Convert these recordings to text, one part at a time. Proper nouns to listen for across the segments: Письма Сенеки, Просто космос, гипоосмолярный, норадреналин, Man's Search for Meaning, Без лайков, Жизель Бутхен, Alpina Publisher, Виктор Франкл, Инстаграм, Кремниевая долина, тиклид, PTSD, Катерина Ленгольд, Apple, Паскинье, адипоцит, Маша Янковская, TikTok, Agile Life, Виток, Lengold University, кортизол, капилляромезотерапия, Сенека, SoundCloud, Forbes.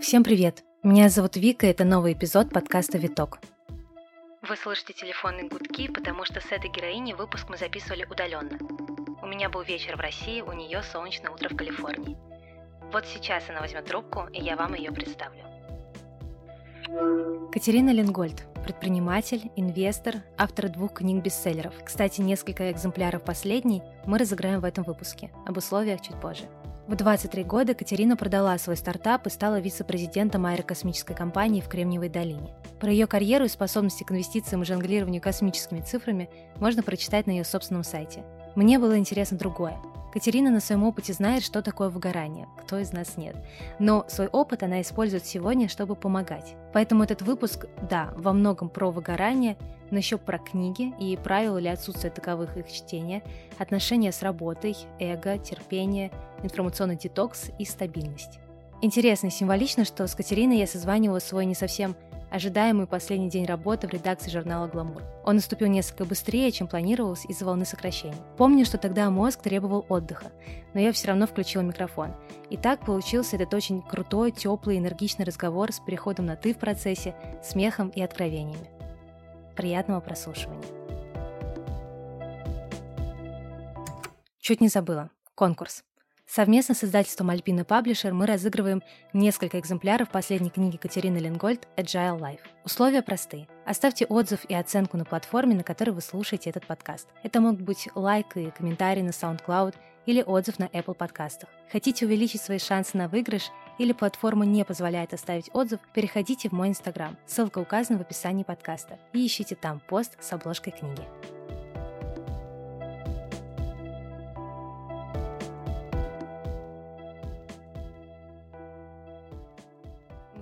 Всем привет! Меня зовут Вика, и это новый эпизод подкаста «Виток». Вы слышите телефонные гудки, потому что с этой героиней выпуск мы записывали удаленно. У меня был вечер в России, у нее солнечное утро в Калифорнии. Вот сейчас она возьмет трубку, и я вам ее представлю. Катерина Ленгольд – предприниматель, инвестор, автор 2 книг-бестселлеров. Кстати, несколько экземпляров последней мы разыграем в этом выпуске, об условиях чуть позже. В 23 года Катерина продала свой стартап и стала вице-президентом аэрокосмической компании в Кремниевой долине. Про ее карьеру и способности к инвестициям и жонглированию космическими цифрами можно прочитать на ее собственном сайте. Мне было интересно другое. Катерина на своем опыте знает, что такое выгорание, кто из нас нет. Но свой опыт она использует сегодня, чтобы помогать. Поэтому этот выпуск, да, во многом про выгорание, но еще про книги и правила или отсутствие таковых их чтения, отношения с работой, эго, терпение, информационный детокс и стабильность. Интересно и символично, что с Катериной я созванивала свой не совсем ожидаемый последний день работы в редакции журнала «Гламур». Он наступил несколько быстрее, чем планировалось из-за волны сокращений. Помню, что тогда мозг требовал отдыха, но я все равно включила микрофон. И так получился этот очень крутой, теплый, энергичный разговор с переходом на «ты» в процессе, смехом и откровениями. Приятного прослушивания. Чуть не забыла. Конкурс. Совместно с издательством Alpina Publisher мы разыгрываем несколько экземпляров последней книги Катерины Ленгольд «Agile Life». Условия просты. Оставьте отзыв и оценку на платформе, на которой вы слушаете этот подкаст. Это могут быть лайк и комментарии на SoundCloud или отзыв на Apple подкастах. Хотите увеличить свои шансы на выигрыш или платформа не позволяет оставить отзыв, переходите в мой Инстаграм, ссылка указана в описании подкаста, и ищите там пост с обложкой книги.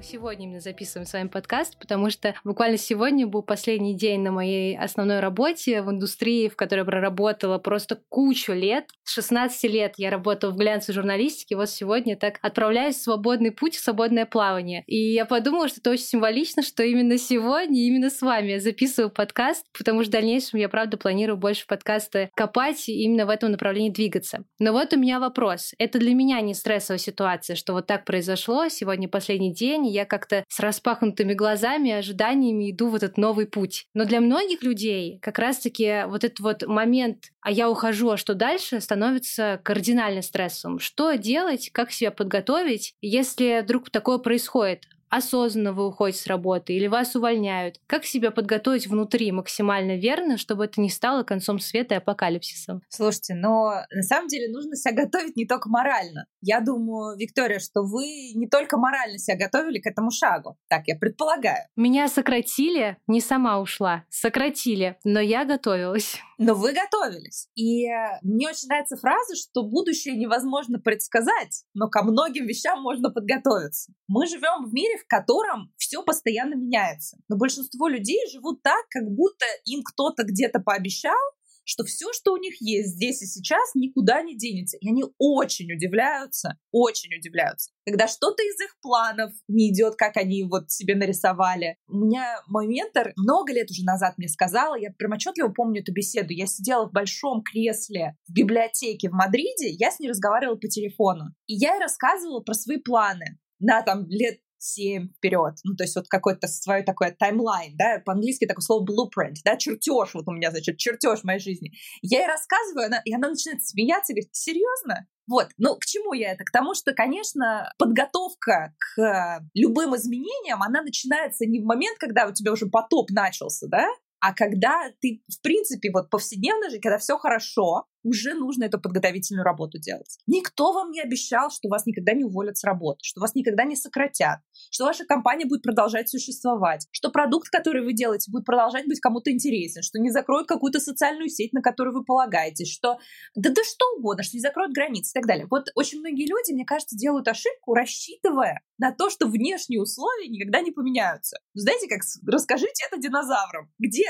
Сегодня именно записываем с вами подкаст, потому что буквально сегодня был последний день на моей основной работе в индустрии, в которой я проработала просто кучу лет. С 16 лет я работала в глянцевой журналистике, вот сегодня так отправляюсь в свободный путь, в свободное плавание. И я подумала, что это очень символично, что именно сегодня, именно с вами я записываю подкаст, потому что в дальнейшем я, правда, планирую больше подкасты копать и именно в этом направлении двигаться. Но вот у меня вопрос. Это для меня не стрессовая ситуация, что вот так произошло, сегодня последний день, я как-то с распахнутыми глазами, ожиданиями иду в этот новый путь. Но для многих людей как раз-таки вот этот вот момент «а я ухожу, а что дальше?» становится кардинально стрессом. Что делать, как себя подготовить, если вдруг такое происходит? Осознанно вы уходите с работы или вас увольняют? Как себя подготовить внутри максимально верно, чтобы это не стало концом света и апокалипсисом? Слушайте, но на самом деле нужно себя готовить не только морально. Я думаю, Виктория, что вы не только морально себя готовили к этому шагу. Так я предполагаю. Меня сократили, не сама ушла. Сократили, но я готовилась. Но вы готовились. И мне очень нравится фраза, что будущее невозможно предсказать, но ко многим вещам можно подготовиться. Мы живем в мире, в котором все постоянно меняется. Но большинство людей живут так, как будто им кто-то где-то пообещал, что все, что у них есть здесь и сейчас, никуда не денется. И они очень удивляются, когда что-то из их планов не идет, как они вот себе нарисовали. У меня мой ментор много лет уже назад мне сказала, я прям отчетливо помню эту беседу, я сидела в большом кресле в библиотеке в Мадриде, я с ней разговаривала по телефону. И я ей рассказывала про свои планы на там лет 7 вперед. Ну, то есть вот какой-то свой такой таймлайн, да, по-английски такое слово blueprint, да, чертеж, вот у меня, значит, чертеж моей жизни. Я ей рассказываю, и она начинает смеяться, говорит, серьезно? Вот, ну, к чему я это? К тому, что, конечно, подготовка к любым изменениям, она начинается не в момент, когда у тебя уже потоп начался, да, а когда ты, в принципе, вот повседневно же, когда все хорошо, уже нужно эту подготовительную работу делать. Никто вам не обещал, что вас никогда не уволят с работы, что вас никогда не сократят, что ваша компания будет продолжать существовать, что продукт, который вы делаете, будет продолжать быть кому-то интересен, что не закроют какую-то социальную сеть, на которую вы полагаетесь, что да что угодно, что не закроют границы и так далее. Вот очень многие люди, мне кажется, делают ошибку, рассчитывая на то, что внешние условия никогда не поменяются. Знаете, как расскажите это динозаврам. Где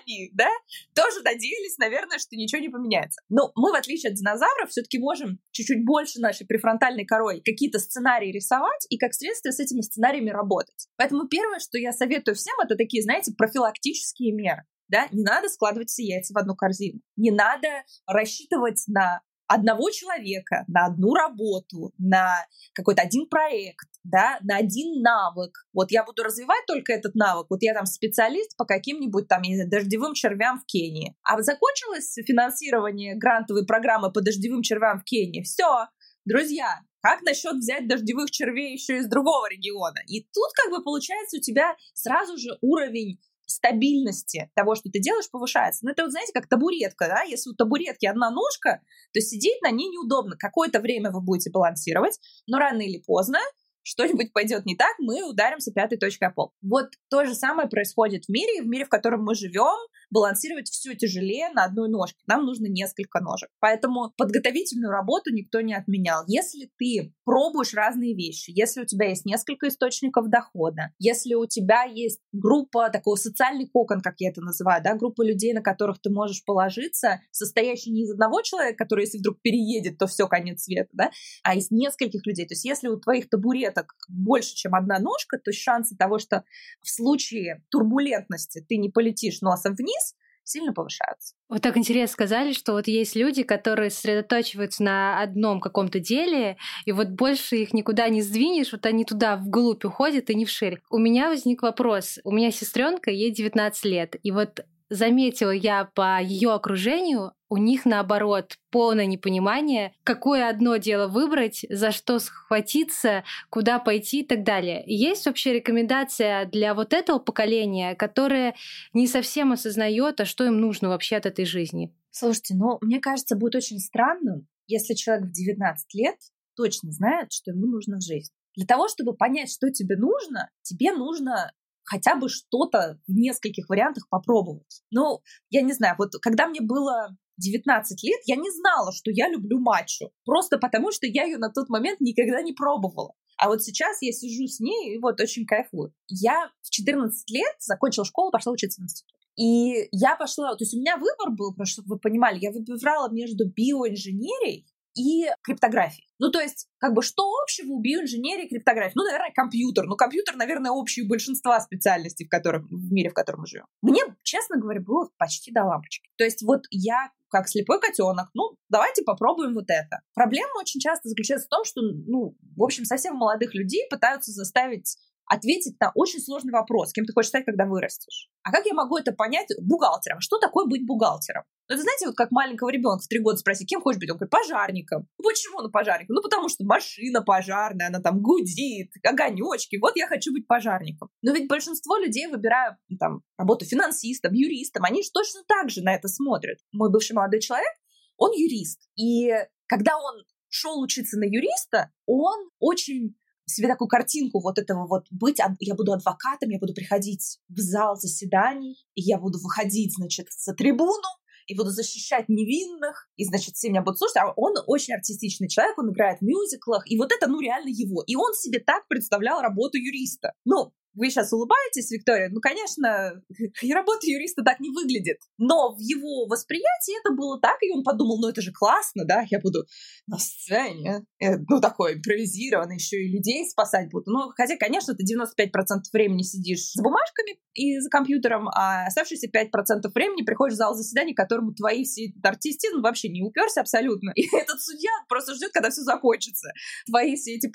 они, да? Тоже надеялись, наверное, что ничего не поменяется. Но мы, в отличие от динозавров, все-таки можем чуть-чуть больше нашей префронтальной корой какие-то сценарии рисовать и, как следствие, с этими сценариями работать. Поэтому первое, что я советую всем, это такие, знаете, профилактические меры. да, не надо складывать все яйца в одну корзину, не надо рассчитывать на одного человека, на одну работу, на какой-то один проект, да, на один навык. Вот я буду развивать только этот навык, вот я там специалист по каким-нибудь там, я не знаю, дождевым червям в Кении. А закончилось финансирование грантовой программы по дождевым червям в Кении. Все, друзья, как насчет взять дождевых червей еще из другого региона? И тут как бы получается у тебя сразу же уровень стабильности того, что ты делаешь, повышается. Но это, вот, знаете, как табуретка, да? Если у табуретки одна ножка, то сидеть на ней неудобно. Какое-то время вы будете балансировать, но рано или поздно что-нибудь пойдет не так, мы ударимся пятой точкой о пол. Вот то же самое происходит в мире, в котором мы живем, балансировать все тяжелее на одной ножке. Нам нужно несколько ножек. Поэтому подготовительную работу никто не отменял. Если ты пробуешь разные вещи, если у тебя есть несколько источников дохода, если у тебя есть группа, такой социальный кокон, как я это называю, да, группа людей, на которых ты можешь положиться, состоящая не из одного человека, который, если вдруг переедет, то все, конец света, да, а из нескольких людей. То есть если у твоих табуреток больше, чем одна ножка, то шансы того, что в случае турбулентности ты не полетишь носом вниз, сильно повышаются. Вы так интересно сказали, что вот есть люди, которые сосредотачиваются на одном каком-то деле, и вот больше их никуда не сдвинешь, вот они туда вглубь уходят и не вширь. У меня возник вопрос. У меня сестренка, ей 19 лет, и вот заметила я по ее окружению, у них, наоборот, полное непонимание, какое одно дело выбрать, за что схватиться, куда пойти и так далее. Есть вообще рекомендация для вот этого поколения, которое не совсем осознает, а что им нужно вообще от этой жизни? Слушайте, ну, мне кажется, будет очень странным, если человек в 19 лет точно знает, что ему нужно в жизни. Для того, чтобы понять, что тебе нужно хотя бы что-то в нескольких вариантах попробовать. Ну, я не знаю, вот когда мне было 19 лет, я не знала, что я люблю матчу, просто потому, что я ее на тот момент никогда не пробовала. А вот сейчас я сижу с ней и вот очень кайфую. Я в 14 лет закончила школу, пошла учиться в институт. И я пошла, то есть у меня выбор был, просто чтобы вы понимали, я выбирала между биоинженерией и криптографией. Ну, то есть, как бы, что общего у биоинженерии и криптографии? Ну, наверное, компьютер. Ну, компьютер, наверное, общий у большинства специальностей, в мире, в котором мы живем. Мне, честно говоря, было почти до лампочки. То есть, вот я как слепой котенок, ну, давайте попробуем вот это. Проблема очень часто заключается в том, что, ну, в общем, совсем молодых людей пытаются заставить ответить на очень сложный вопрос, кем ты хочешь стать, когда вырастешь. А как я могу это понять? Бухгалтером. Что такое быть бухгалтером? Ну, это, знаете, вот как маленького ребенка в 3 года спросить, кем хочешь быть? Он говорит, пожарником. Ну, почему он пожарник? Ну, потому что машина пожарная, она там гудит, огонечки. Вот я хочу быть пожарником. Но ведь большинство людей, выбирая там работу финансистом, юристом, они же точно так же на это смотрят. Мой бывший молодой человек, он юрист. И когда он шел учиться на юриста, он очень себе такую картинку вот этого вот быть, я буду адвокатом, я буду приходить в зал заседаний, и я буду выходить, значит, за трибуну, и буду защищать невинных, и, значит, все меня будут слушать. А он очень артистичный человек, он играет в мюзиклах, и вот это, ну, реально его. И он себе так представлял работу юриста. Ну, вы сейчас улыбаетесь, Виктория? Ну, конечно, работа юриста так не выглядит. Но в его восприятии это было так, и он подумал, ну, это же классно, да, я буду на сцене, ну, такой импровизированный, еще и людей спасать буду. Ну, хотя, конечно, ты 95% времени сидишь за бумажками и за компьютером, а оставшиеся 5% времени приходишь в зал заседаний, которому твои все артистизм вообще не уперся абсолютно. И этот судья просто ждет, когда все закончится. Твои все эти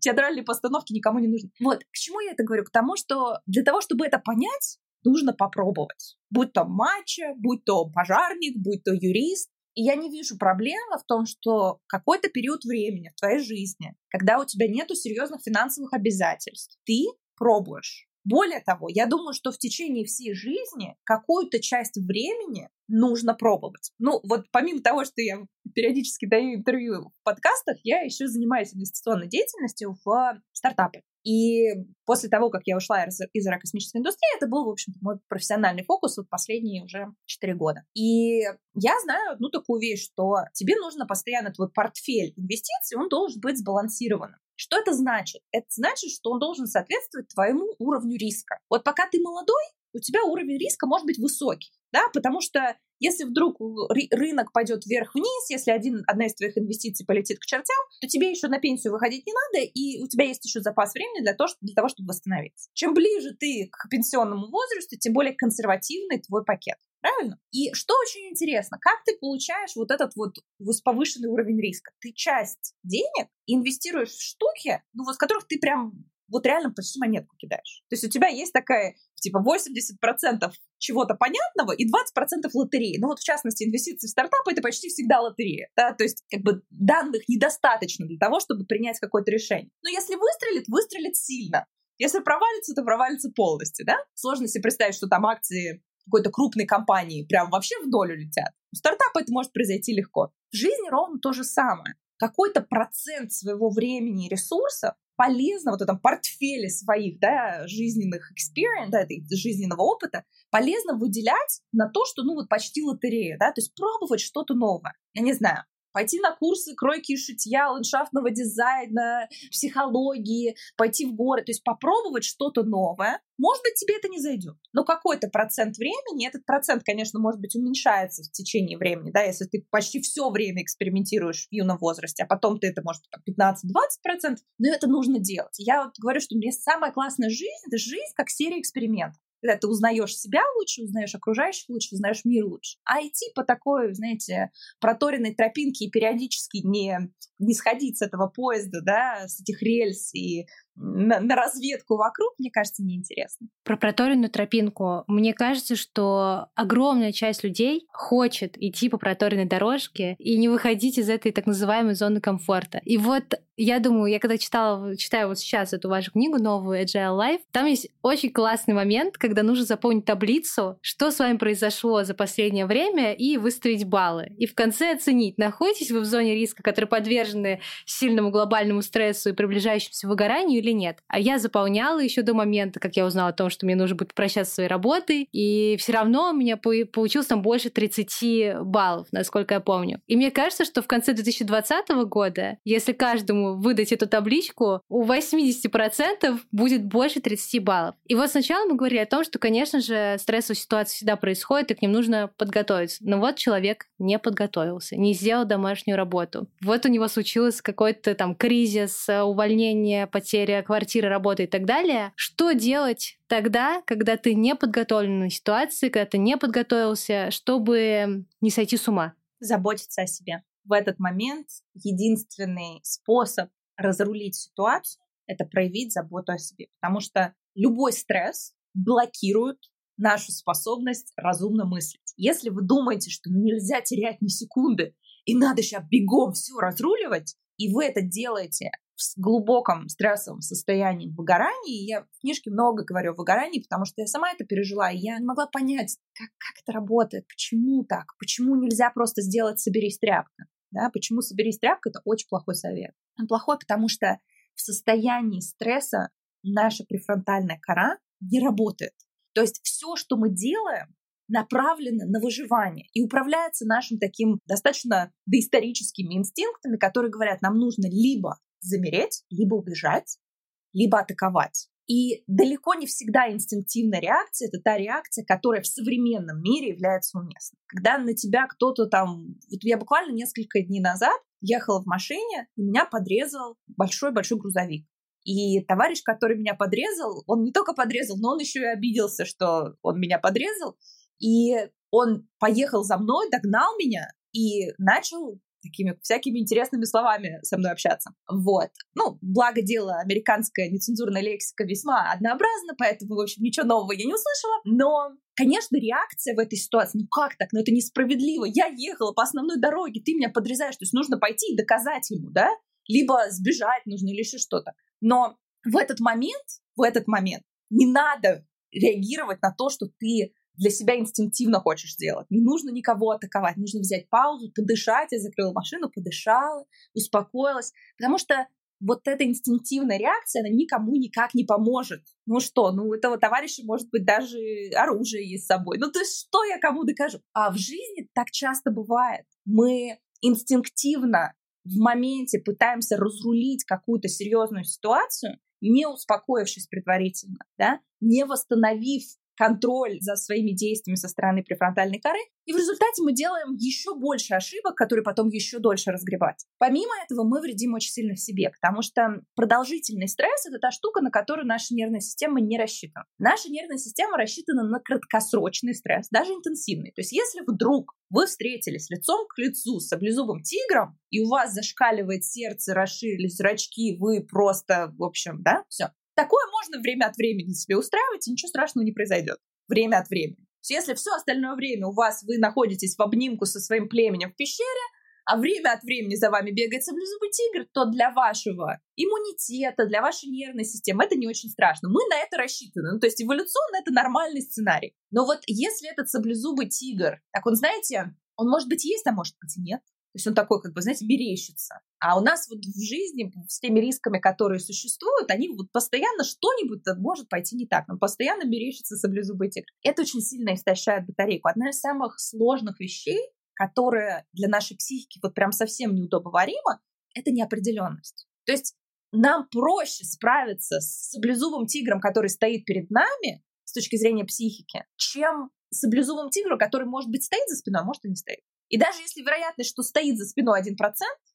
театральные постановки никому не нужны. Вот, к чему я это говорю? К тому, что для того, чтобы это понять, нужно попробовать. Будь то матча, будь то пожарник, будь то юрист. И я не вижу проблемы в том, что какой-то период времени в твоей жизни, когда у тебя нету серьезных финансовых обязательств, ты пробуешь. Более того, я думаю, что в течение всей жизни какую-то часть времени нужно пробовать. Ну, вот помимо того, что я периодически даю интервью в подкастах, я еще занимаюсь инвестиционной деятельностью в стартапах. И после того, как я ушла из аэрокосмической индустрии, это был, в общем-то, мой профессиональный фокус вот последние уже 4 года. И я знаю одну такую вещь, что тебе нужно постоянно твой портфель инвестиций, он должен быть сбалансированным. Что это значит? Это значит, что он должен соответствовать твоему уровню риска. Вот пока ты молодой, у тебя уровень риска может быть высокий, да, потому что Если вдруг рынок пойдет вверх-вниз, если одна из твоих инвестиций полетит к чертям, то тебе еще на пенсию выходить не надо, и у тебя есть еще запас времени для того, чтобы восстановиться. Чем ближе ты к пенсионному возрасту, тем более консервативный твой пакет. Правильно? И что очень интересно, как ты получаешь вот этот вот повышенный уровень риска? Ты часть денег инвестируешь в штуки, с которых ты прям вот реально почти монетку кидаешь. То есть у тебя есть такая, 80% чего-то понятного и 20% лотереи. В частности, инвестиции в стартапы — это почти всегда лотерея. Да? То есть, данных недостаточно для того, чтобы принять какое-то решение. Но если выстрелит сильно. Если провалится, то провалится полностью, да? Сложно себе представить, что там акции какой-то крупной компании прям вообще в долю летят. У стартапа это может произойти легко. В жизни ровно то же самое. Какой-то процент своего времени и ресурсов полезно, в этом портфеле своих, жизненных experience, жизненного опыта, полезно выделять на то, что, почти лотерея, то есть пробовать что-то новое. Я не знаю, пойти на курсы кройки и шитья, ландшафтного дизайна, психологии, пойти в горы, то есть попробовать что-то новое. Может быть, тебе это не зайдет, но какой-то процент времени, этот процент, конечно, может быть, уменьшается в течение времени, если ты почти все время экспериментируешь в юном возрасте, а потом ты это, может быть, 15-20%, но это нужно делать. Я говорю, что у меня самая классная жизнь — это жизнь как серия экспериментов. Когда ты узнаешь себя лучше, узнаешь окружающих лучше, узнаешь мир лучше. А идти по такой, проторенной тропинке и периодически не сходить с этого поезда, с этих рельс и на разведку вокруг, мне кажется, неинтересно. Про проторенную тропинку. Мне кажется, что огромная часть людей хочет идти по проторенной дорожке и не выходить из этой так называемой зоны комфорта. И я думаю, я когда читаю сейчас эту вашу книгу новую Agile Life, там есть очень классный момент, когда нужно заполнить таблицу, что с вами произошло за последнее время, и выставить баллы. И в конце оценить, находитесь вы в зоне риска, которые подвержены сильному глобальному стрессу и приближающемуся выгоранию, или нет. А я заполняла еще до момента, как я узнала о том, что мне нужно будет попрощаться со своей работой, и все равно у меня получилось там больше 30 баллов, насколько я помню. И мне кажется, что в конце 2020 года, если каждому выдать эту табличку, у 80% будет больше 30 баллов. И сначала мы говорили о том, что, конечно же, стрессовые ситуации всегда происходят, и к ним нужно подготовиться. Но человек не подготовился, не сделал домашнюю работу. У него случилось какой-то там кризис, увольнение, потеря квартиры, работы и так далее. Что делать тогда, когда ты не подготовлен к ситуации, когда ты не подготовился, чтобы не сойти с ума? Заботиться о себе. В этот момент единственный способ разрулить ситуацию — это проявить заботу о себе. Потому что любой стресс блокирует нашу способность разумно мыслить. Если вы думаете, что нельзя терять ни секунды, и надо сейчас бегом все разруливать, и вы это делаете в глубоком стрессовом состоянии выгорания. Я в книжке много говорю о выгорании, потому что я сама это пережила, и я не могла понять, как это работает, почему так, почему нельзя просто сделать «соберись, тряпка». Да? Почему «соберись, тряпка» — это очень плохой совет. Он плохой, потому что в состоянии стресса наша префронтальная кора не работает. То есть все, что мы делаем, направлено на выживание и управляется нашим таким достаточно доисторическими инстинктами, которые говорят, нам нужно либо замереть, либо убежать, либо атаковать. И далеко не всегда инстинктивная реакция — это та реакция, которая в современном мире является уместной. Когда на тебя кто-то там... я буквально несколько дней назад ехала в машине, и меня подрезал большой-большой грузовик. И товарищ, который меня подрезал, он не только подрезал, но он еще и обиделся, что он меня подрезал. И он поехал за мной, догнал меня и начал такими всякими интересными словами со мной общаться. Благо дело, американская нецензурная лексика весьма однообразна, поэтому, в общем, ничего нового я не услышала. Но, конечно, реакция в этой ситуации, как так, это несправедливо, я ехала по основной дороге, ты меня подрезаешь, то есть нужно пойти и доказать ему, да, либо сбежать нужно, или еще что-то. Но в этот момент не надо реагировать на то, что ты для себя инстинктивно хочешь делать. Не нужно никого атаковать, нужно взять паузу, подышать. Я закрыла машину, подышала, успокоилась, потому что эта инстинктивная реакция, она никому никак не поможет. У этого товарища, может быть, даже оружие есть с собой. То есть что я кому докажу? А в жизни так часто бывает. Мы инстинктивно в моменте пытаемся разрулить какую-то серьезную ситуацию, не успокоившись предварительно, не восстановив контроль за своими действиями со стороны префронтальной коры, и в результате мы делаем еще больше ошибок, которые потом еще дольше разгребать. Помимо этого, мы вредим очень сильно в себе, потому что продолжительный стресс — это та штука, на которую наша нервная система не рассчитана. Наша нервная система рассчитана на краткосрочный стресс, даже интенсивный. То есть если вдруг вы встретились лицом к лицу с саблезубым тигром, и у вас зашкаливает сердце, расширились зрачки, вы просто, в общем, да, все. Такое можно время от времени себе устраивать, и ничего страшного не произойдет. Время от времени. Если все остальное время у вас вы находитесь в обнимку со своим племенем в пещере, а время от времени за вами бегает саблезубый тигр, то для вашего иммунитета, для вашей нервной системы это не очень страшно. Мы на это рассчитаны. Ну, то есть эволюционно это нормальный сценарий. Но вот если этот саблезубый тигр, так он, знаете, он может быть есть, а может быть и нет. То есть он такой, как бы, знаете, мерещится. А у нас вот в жизни с теми рисками, которые существуют, они вот постоянно что-нибудь может пойти не так. Нам постоянно мерещится саблезубый тигр. Это очень сильно истощает батарейку. Одна из самых сложных вещей, которая для нашей психики вот прям совсем неудобоварима, это неопределенность. То есть нам проще справиться с саблезубым тигром, который стоит перед нами с точки зрения психики, чем с саблезубым тигром, который, может быть, стоит за спиной, а может и не стоит. И даже если вероятность, что стоит за спиной 1%,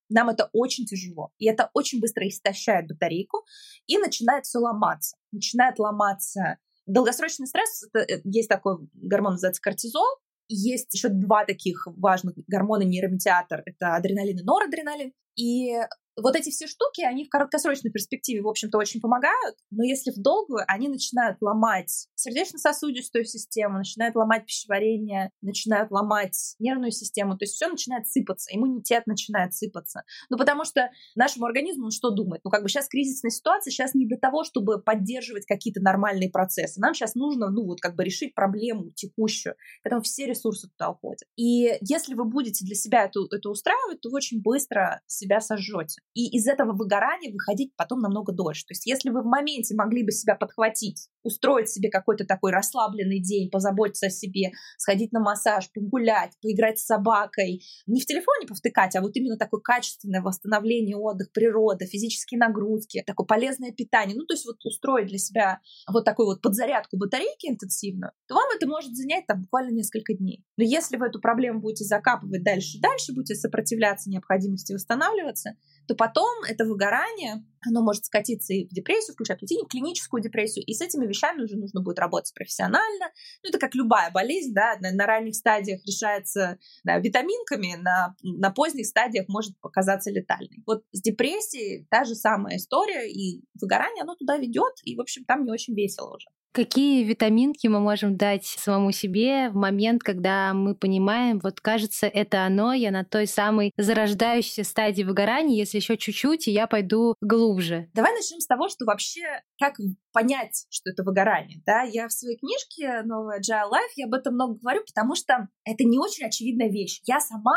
нам это очень тяжело. И это очень быстро истощает батарейку, и начинает все ломаться. Начинает ломаться долгосрочный стресс. Это, есть такой гормон, называется кортизол. Есть еще два таких важных гормона, нейромедиатор. Это адреналин и норадреналин. И вот эти все штуки, они в короткосрочной перспективе, в общем-то, очень помогают, но если в долгую, они начинают ломать сердечно-сосудистую систему, начинают ломать пищеварение, начинают ломать нервную систему, то есть все начинает сыпаться, иммунитет начинает сыпаться. Ну, потому что нашему организму, он что думает? Ну, как бы сейчас кризисная ситуация, сейчас не для того, чтобы поддерживать какие-то нормальные процессы. Нам сейчас нужно, ну, вот как бы решить проблему текущую. Поэтому все ресурсы туда уходят. И если вы будете для себя это устраивать, то вы очень быстро себя сожжете. И из этого выгорания выходить потом намного дольше. То есть если вы в моменте могли бы себя подхватить, устроить себе какой-то такой расслабленный день, позаботиться о себе, сходить на массаж, погулять, поиграть с собакой, не в телефоне повтыкать, а вот именно такое качественное восстановление, отдых, природа, физические нагрузки, такое полезное питание, ну то есть вот устроить для себя вот такую вот подзарядку батарейки интенсивную, то вам это может занять там буквально несколько дней. Но если вы эту проблему будете закапывать дальше, будете сопротивляться необходимости восстанавливаться, то потом это выгорание, оно может скатиться и в депрессию, включая клиническую депрессию, и с этими вещами уже нужно будет работать профессионально. Ну, это как любая болезнь, да, на ранних стадиях решается витаминками, на поздних стадиях может показаться летальной. Вот с депрессией та же самая история, и выгорание, оно туда ведет, и, в общем, там не очень весело уже. Какие витаминки мы можем дать самому себе в момент, когда мы понимаем, вот кажется, это оно, я на той самой зарождающейся стадии выгорания, если еще чуть-чуть, и я пойду глубже? Давай начнем с того, что вообще, как понять, что это выгорание. Да? Я в своей книжке «Новая Agile Life» я об этом много говорю, потому что это не очень очевидная вещь. Я сама,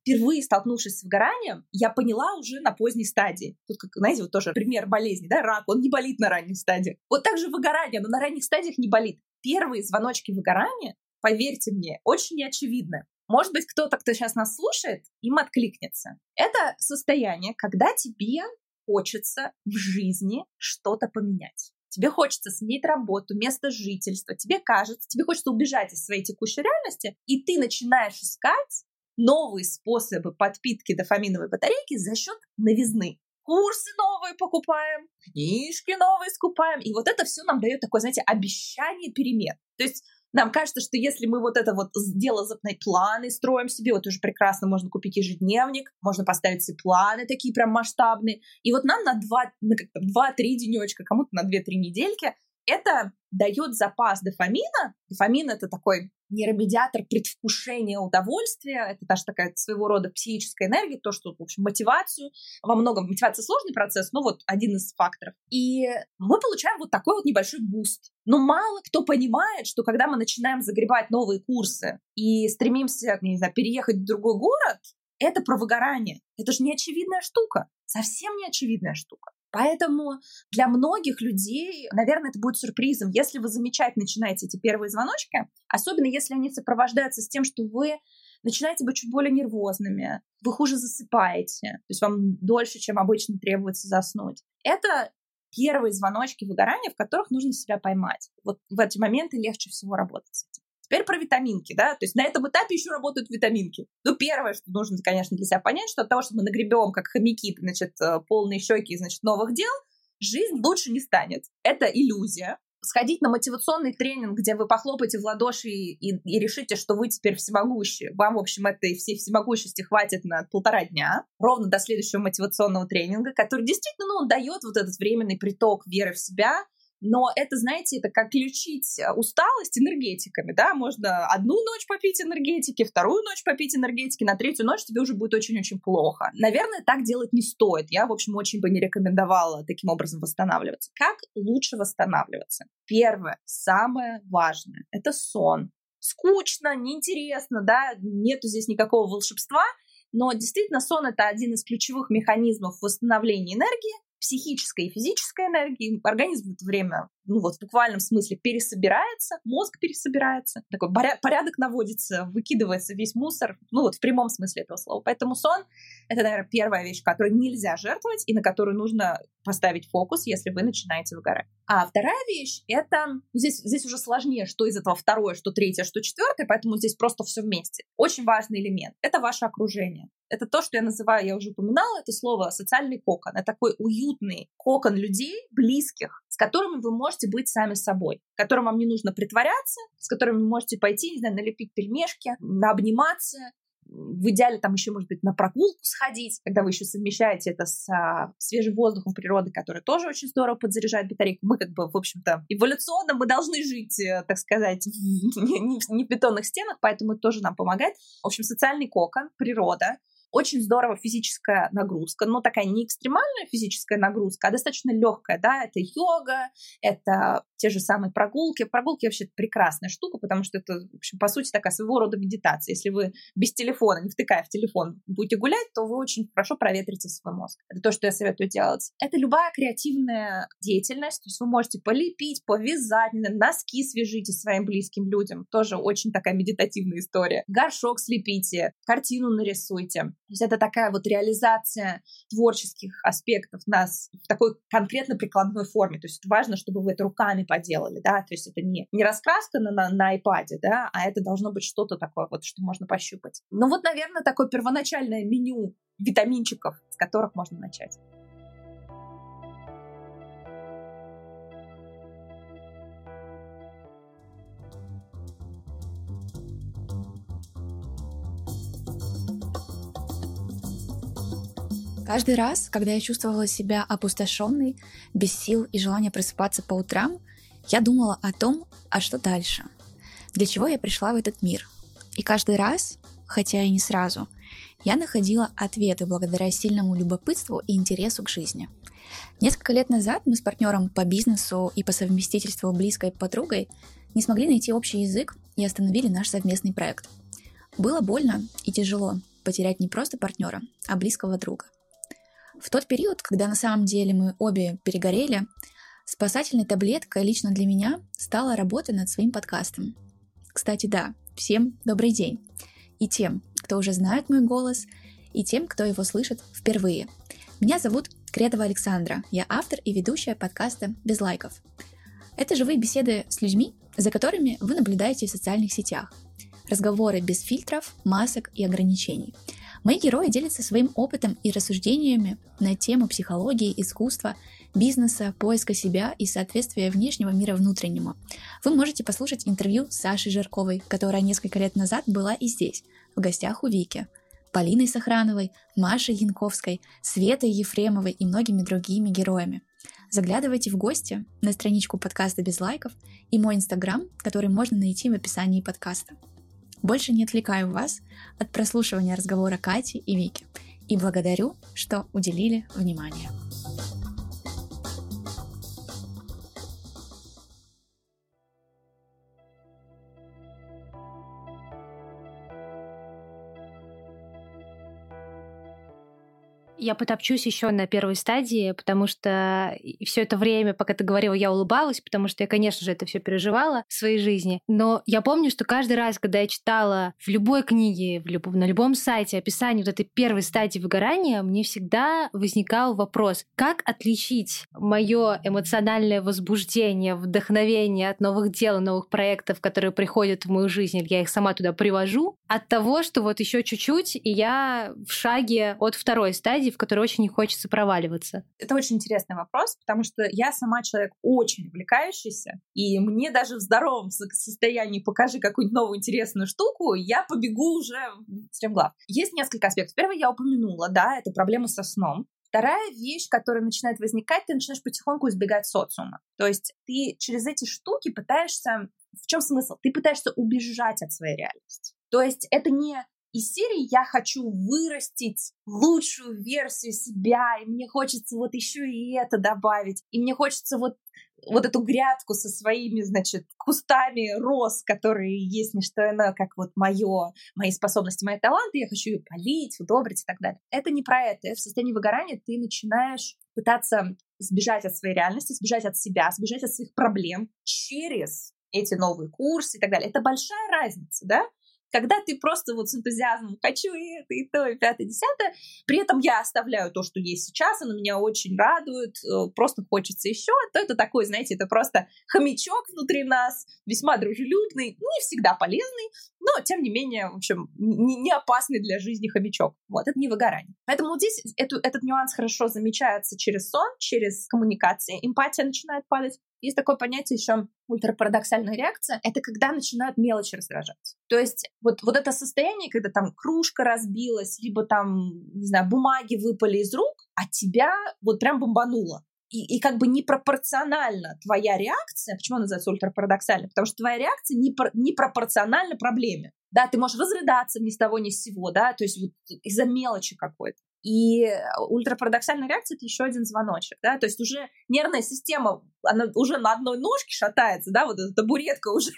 впервые столкнувшись с выгоранием, я поняла уже на поздней стадии. Тут, как, знаете, вот тоже пример болезни, да, рак, он не болит на ранних стадиях. Вот так же выгорание, но на ранних стадиях не болит. Первые звоночки выгорания, поверьте мне, очень неочевидны. Может быть, кто-то, кто сейчас нас слушает, им откликнется. Это состояние, когда тебе хочется в жизни что-то поменять. Тебе хочется сменить работу, место жительства, тебе кажется, тебе хочется убежать из своей текущей реальности, и ты начинаешь искать новые способы подпитки дофаминовой батарейки за счет новизны. Курсы новые покупаем, книжки новые скупаем. И вот это все нам дает такое, знаете, обещание перемен. То есть нам кажется, что если мы вот это вот дело, планы строим себе, вот уже прекрасно можно купить ежедневник, можно поставить себе планы такие прям масштабные. И вот нам на 2-3 денечка, кому-то на 2-3 недельки, это дает запас дофамина. Дофамин — это такой нейромедиатор предвкушения удовольствия. Это даже такая своего рода психическая энергия, то, что, в общем, мотивацию. Во многом мотивация — сложный процесс, но вот один из факторов. И мы получаем вот такой вот небольшой буст. Но мало кто понимает, что когда мы начинаем загребать новые курсы и стремимся, не знаю, переехать в другой город, это про выгорание. Это же неочевидная штука. Совсем неочевидная штука. Поэтому для многих людей, наверное, это будет сюрпризом, если вы замечать начинаете эти первые звоночки, особенно если они сопровождаются с тем, что вы начинаете быть чуть более нервозными, вы хуже засыпаете, то есть вам дольше, чем обычно, требуется заснуть. Это первые звоночки выгорания, в которых нужно себя поймать. Вот в эти моменты легче всего работать с этим. Теперь про витаминки, да, то есть на этом этапе еще работают витаминки. Ну, первое, что нужно, конечно, для себя понять, что от того, что мы нагребем, как хомяки, значит, полные щеки, значит, новых дел, жизнь лучше не станет. Это иллюзия. Сходить на мотивационный тренинг, где вы похлопаете в ладоши и решите, что вы теперь всемогущие. Вам, в общем, этой всей всемогущести хватит на 1,5 дня, ровно до следующего мотивационного тренинга, который действительно, ну, он дает вот этот временный приток веры в себя. Но это, знаете, это как лечить усталость энергетиками, да, можно одну ночь попить энергетики, вторую ночь попить энергетики, на третью ночь тебе уже будет очень-очень плохо. Наверное, так делать не стоит, я, в общем, очень бы не рекомендовала таким образом восстанавливаться. Как лучше восстанавливаться? Первое, самое важное, это сон. Скучно, неинтересно, да, нету здесь никакого волшебства, но действительно сон — это один из ключевых механизмов восстановления энергии, психической и физической энергии. Организм в это время, ну вот в буквальном смысле, пересобирается, мозг пересобирается, такой порядок наводится, выкидывается весь мусор, ну вот в прямом смысле этого слова. Поэтому сон — это, наверное, первая вещь, которой нельзя жертвовать и на которую нужно поставить фокус, если вы начинаете выгорать. А вторая вещь — это... Здесь уже сложнее, что из этого второе, что третье, что четвертое, поэтому здесь просто все вместе. Очень важный элемент — это ваше окружение. Это то, что я называю, я уже упоминала, это слово «социальный кокон». Это такой уютный кокон людей, близких, с которыми вы можете быть сами собой, которым вам не нужно притворяться, с которыми вы можете пойти, не знаю, налепить пельмешки, наобниматься, в идеале там еще, может быть, на прогулку сходить, когда вы еще совмещаете это с свежим воздухом природы, который тоже очень здорово подзаряжает батарейку. Мы как бы, в общем-то, эволюционно мы должны жить, так сказать, не в бетонных стенах, поэтому это тоже нам помогает. В общем, социальный кокон, природа. Очень здорово физическая нагрузка, но такая не экстремальная физическая нагрузка, а достаточно легкая, да, это йога, это те же самые прогулки. Прогулки вообще прекрасная штука, потому что это, в общем, по сути, такая своего рода медитация. Если вы без телефона, не втыкая в телефон, будете гулять, то вы очень хорошо проветрите свой мозг. Это то, что я советую делать. Это любая креативная деятельность, то есть вы можете полепить, повязать, носки свяжите своим близким людям, тоже очень такая медитативная история. Горшок слепите, картину нарисуйте. То есть это такая вот реализация творческих аспектов нас в такой конкретно прикладной форме. То есть важно, чтобы вы это руками поделали, да, то есть это не раскраска на айпаде, да, а это должно быть что-то такое вот, что можно пощупать. Ну вот, наверное, такое первоначальное меню витаминчиков, с которых можно начать. Каждый раз, когда я чувствовала себя опустошенной, без сил и желания просыпаться по утрам, я думала о том, а что дальше? Для чего я пришла в этот мир? И каждый раз, хотя и не сразу, я находила ответы благодаря сильному любопытству и интересу к жизни. Несколько лет назад мы с партнером по бизнесу и по совместительству близкой подругой не смогли найти общий язык и остановили наш совместный проект. Было больно и тяжело потерять не просто партнера, а близкого друга. В тот период, когда на самом деле мы обе перегорели, спасательной таблеткой лично для меня стала работа над своим подкастом. Кстати, да, всем добрый день. И тем, кто уже знает мой голос, и тем, кто его слышит впервые. Меня зовут Кретова Александра, я автор и ведущая подкаста «Без лайков». Это живые беседы с людьми, за которыми вы наблюдаете в социальных сетях. Разговоры без фильтров, масок и ограничений. Мои герои делятся своим опытом и рассуждениями на тему психологии, искусства, бизнеса, поиска себя и соответствия внешнего мира внутреннему. Вы можете послушать интервью с Сашей Жирковой, которая несколько лет назад была и здесь, в гостях у Вики, Полиной Сохрановой, Машей Янковской, Светой Ефремовой и многими другими героями. Заглядывайте в гости на страничку подкаста «Без лайков» и мой инстаграм, который можно найти в описании подкаста. Больше не отвлекаю вас от прослушивания разговора Кати и Вики. И благодарю, что уделили внимание. Я потопчусь еще на первой стадии, потому что все это время, пока ты говорила, я улыбалась, потому что я, конечно же, это все переживала в своей жизни. Но я помню, что каждый раз, когда я читала в любой книге, на любом сайте описание вот этой первой стадии выгорания, мне всегда возникал вопрос, как отличить мое эмоциональное возбуждение, вдохновение от новых дел, новых проектов, которые приходят в мою жизнь, или я их сама туда привожу, от того, что вот еще чуть-чуть, и я в шаге от второй стадии, в которой очень не хочется проваливаться? Это очень интересный вопрос, потому что я сама человек очень увлекающийся, и мне даже в здоровом состоянии покажи какую-нибудь новую интересную штуку, я побегу уже в стремглав. Есть несколько аспектов. Первый я упомянула, да, это проблема со сном. Вторая вещь, которая начинает возникать, ты начинаешь потихоньку избегать социума. То есть ты через эти штуки пытаешься... В чем смысл? Ты пытаешься убежать от своей реальности. То есть это не... из серии «Я хочу вырастить лучшую версию себя, и мне хочется вот еще и это добавить, и мне хочется вот эту грядку со своими, значит, кустами роз, которые есть не что иное, как вот мои способности, мои таланты, я хочу ее полить, удобрить и так далее». Это не про это. В состоянии выгорания ты начинаешь пытаться сбежать от своей реальности, сбежать от себя, сбежать от своих проблем через эти новые курсы и так далее. Это большая разница, да? Когда ты просто вот с энтузиазмом «хочу и это, и то, и пятое, и десятое», при этом я оставляю то, что есть сейчас, оно меня очень радует, просто хочется еще, то это такой, знаете, это просто хомячок внутри нас, весьма дружелюбный, не всегда полезный, но, тем не менее, в общем, не опасный для жизни хомячок. Вот, это не выгорание. Поэтому вот здесь этот нюанс хорошо замечается через сон, через коммуникации, эмпатия начинает падать. Есть такое понятие еще ультрапарадоксальная реакция. Это когда начинают мелочи раздражать. То есть вот это состояние, когда там кружка разбилась, либо там, не знаю, бумаги выпали из рук, а тебя вот прям бомбануло. И как бы непропорционально твоя реакция, почему она называется ультрапарадоксальной? Потому что твоя реакция непропорциональна проблеме. Да, ты можешь разрыдаться ни с того ни с сего, да, то есть вот из-за мелочи какой-то. И ультрапарадоксальная реакция — это еще один звоночек, да, то есть уже нервная система, она уже на одной ножке шатается, да, вот эта табуретка уже,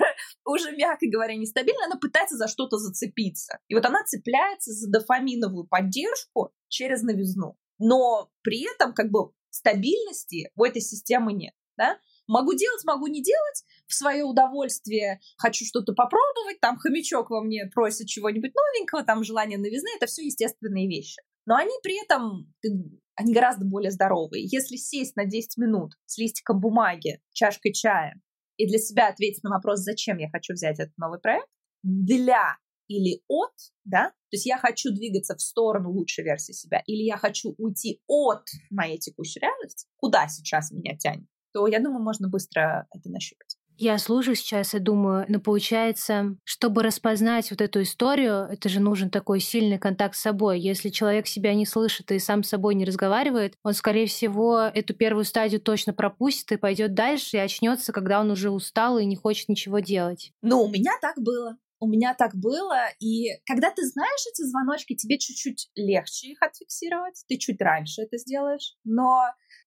мягко говоря, нестабильна, она пытается за что-то зацепиться. И вот она цепляется за дофаминовую поддержку через новизну. Но при этом как бы стабильности у этой системы нет, да. Могу делать, могу не делать, в свое удовольствие хочу что-то попробовать, там хомячок во мне просит чего-нибудь новенького, там желание новизны, это все естественные вещи. Но они при этом, они гораздо более здоровые. Если сесть на 10 минут с листиком бумаги, чашкой чая и для себя ответить на вопрос, зачем я хочу взять этот новый проект, для или от, да, то есть я хочу двигаться в сторону лучшей версии себя, или я хочу уйти от моей текущей реальности, куда сейчас меня тянет, то, я думаю, можно быстро это нащупать. Я слушаю сейчас и думаю, получается, чтобы распознать вот эту историю, это же нужен такой сильный контакт с собой. Если человек себя не слышит и сам с собой не разговаривает, он, скорее всего, эту первую стадию точно пропустит и пойдет дальше, и очнется, когда он уже устал и не хочет ничего делать. Ну, у меня так было. У меня так было, и когда ты знаешь эти звоночки, тебе чуть-чуть легче их отфиксировать, ты чуть раньше это сделаешь, но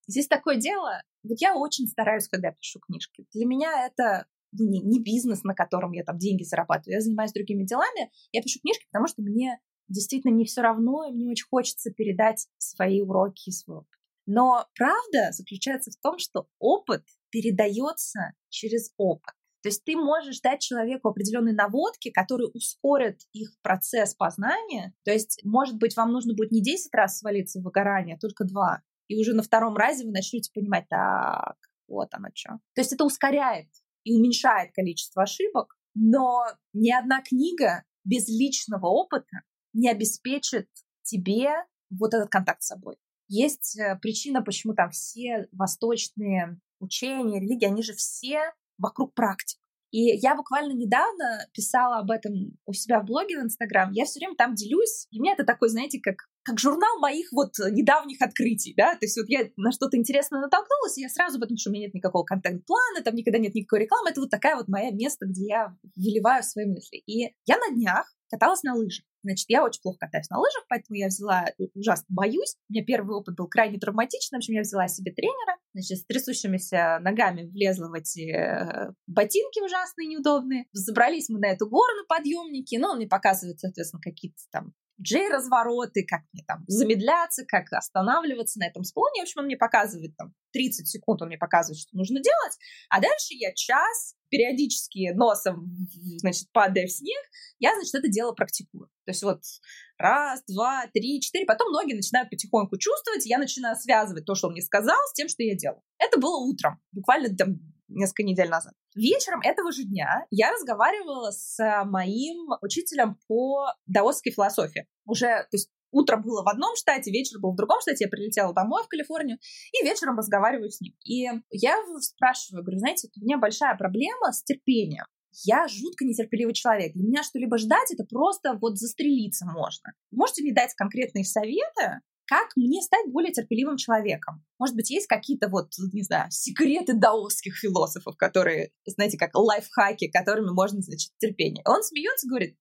здесь такое дело, вот я очень стараюсь, когда я пишу книжки, для меня это не бизнес, на котором я там деньги зарабатываю, я занимаюсь другими делами, я пишу книжки, потому что мне действительно не все равно, и мне очень хочется передать свои уроки и свой опыт. Но правда заключается в том, что опыт передается через опыт. То есть ты можешь дать человеку определенные наводки, которые ускорят их процесс познания. То есть, может быть, вам нужно будет не 10 раз свалиться в выгорание, а только 2. И уже на втором разе вы начнете понимать, так, вот оно что. То есть это ускоряет и уменьшает количество ошибок, но ни одна книга без личного опыта не обеспечит тебе вот этот контакт с собой. Есть причина, почему там все восточные учения, религии, они же все вокруг практик. И я буквально недавно писала об этом у себя в блоге в Инстаграм. Я все время там делюсь. Для меня это такой, знаете, как журнал моих вот недавних открытий, да. То есть вот я на что-то интересное натолкнулась, и я сразу, потому что у меня нет никакого контент-плана, там никогда нет никакой рекламы. Это вот такая вот моя место, где я выливаю свои мысли. И я на днях каталась на лыжах. Значит, я очень плохо катаюсь на лыжах, поэтому я взяла, ужасно боюсь. У меня первый опыт был крайне травматичный. В общем, я взяла себе тренера, значит, с трясущимися ногами влезла в эти ботинки ужасные, неудобные. Забрались мы на эту гору на подъемнике. Ну, он мне показывает, соответственно, какие-то там J-развороты, как мне там замедляться, как останавливаться на этом склоне. В общем, он мне показывает там 30 секунд, он мне показывает, что нужно делать, а дальше я час, периодически носом, значит, падая в снег, я, значит, это дело практикую. То есть вот раз, два, три, четыре, потом ноги начинают потихоньку чувствовать, я начинаю связывать то, что он мне сказал, с тем, что я делаю. Это было утром, буквально там несколько недель назад. Вечером этого же дня я разговаривала с моим учителем по даосской философии. Уже, то есть утро было в одном штате, вечер был в другом штате, я прилетела домой в Калифорнию, и вечером разговариваю с ним. И я его спрашиваю, говорю, знаете, у меня большая проблема с терпением. Я жутко нетерпеливый человек. Для меня что-либо ждать, это просто вот застрелиться можно. Можете мне дать конкретные советы, как мне стать более терпеливым человеком? Может быть, есть какие-то вот, не знаю, секреты даосских философов, которые, знаете, как лайфхаки, которыми можно, значит, терпение. Он смеется, говорит,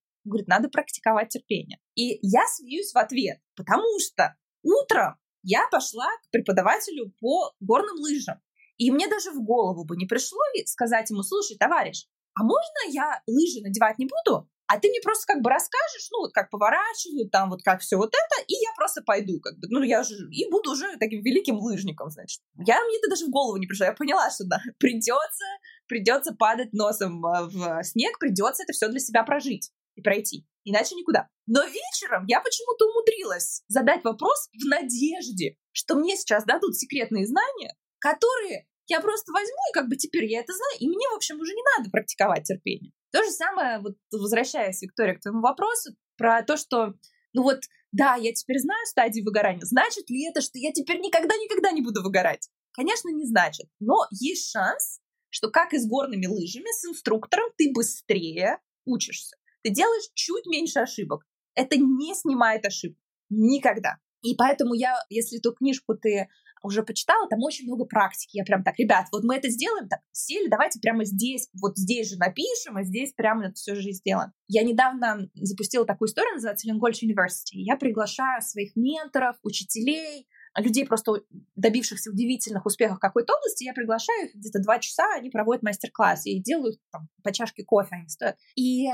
надо практиковать терпение. И я смеюсь в ответ, потому что утром я пошла к преподавателю по горным лыжам. И мне даже в голову бы не пришло сказать ему, слушай, товарищ, а можно я лыжи надевать не буду? А ты мне просто как бы расскажешь, ну, вот как поворачивают, там, вот как все вот это, и я просто пойду, как бы, ну, я же, и буду уже таким великим лыжником, значит. Мне это даже в голову не пришло, я поняла, что, да, придется падать носом в снег, придется это все для себя прожить и пройти, иначе никуда. Но вечером я почему-то умудрилась задать вопрос в надежде, что мне сейчас дадут секретные знания, которые я просто возьму, и как бы теперь я это знаю, и мне, в общем, уже не надо практиковать терпение. То же самое, вот возвращаясь, Виктория, к твоему вопросу про то, что, ну вот, да, я теперь знаю стадии выгорания, значит ли это, что я теперь никогда-никогда не буду выгорать? Конечно, не значит, но есть шанс, что как и с горными лыжами, с инструктором ты быстрее учишься, ты делаешь чуть меньше ошибок, это не снимает ошибок, никогда. И поэтому я, если эту книжку ты уже почитала, там очень много практики. Я прям так, ребят, вот мы это сделаем, так, сели, давайте прямо здесь, вот здесь же напишем, а здесь прямо это все же и сделаем. Я недавно запустила такую историю, называется Lengold University. Я приглашаю своих менторов, учителей, людей, просто добившихся удивительных успехов в какой-то области, я приглашаю их где-то 2 часа, они проводят мастер-класс, и делаю там по чашке кофе, они стоят. И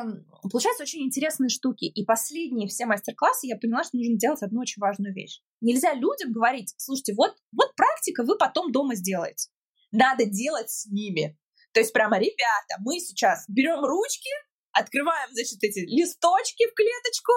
получаются очень интересные штуки. И последние все мастер-классы я поняла, что нужно делать одну очень важную вещь. Нельзя людям говорить, слушайте, вот практика, вы потом дома сделаете. Надо делать с ними. То есть прямо, ребята, мы сейчас берем ручки, открываем, значит, эти листочки в клеточку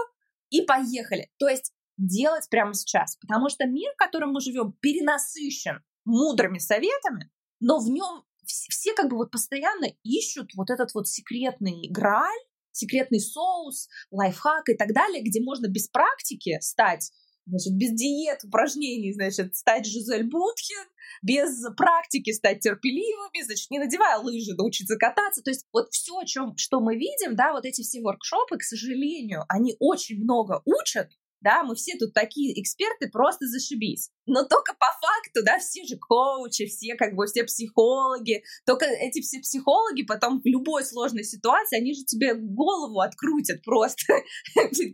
и поехали. То есть делать прямо сейчас, потому что мир, в котором мы живем, перенасыщен мудрыми советами, но в нем все как бы вот постоянно ищут вот этот вот секретный грааль, секретный соус, лайфхак и так далее, где можно без практики стать, значит, без диет, упражнений, значит, стать Жизель Бутхен, без практики стать терпеливыми, значит, не надевая лыжи, научиться кататься. То есть вот все, о чем, что мы видим, да, вот эти все воркшопы, к сожалению, они очень много учат. Да, мы все тут такие эксперты, просто зашибись. Но только по факту, да, все же коучи, все как бы, все психологи. Только эти все психологи потом в любой сложной ситуации, они же тебе голову открутят просто.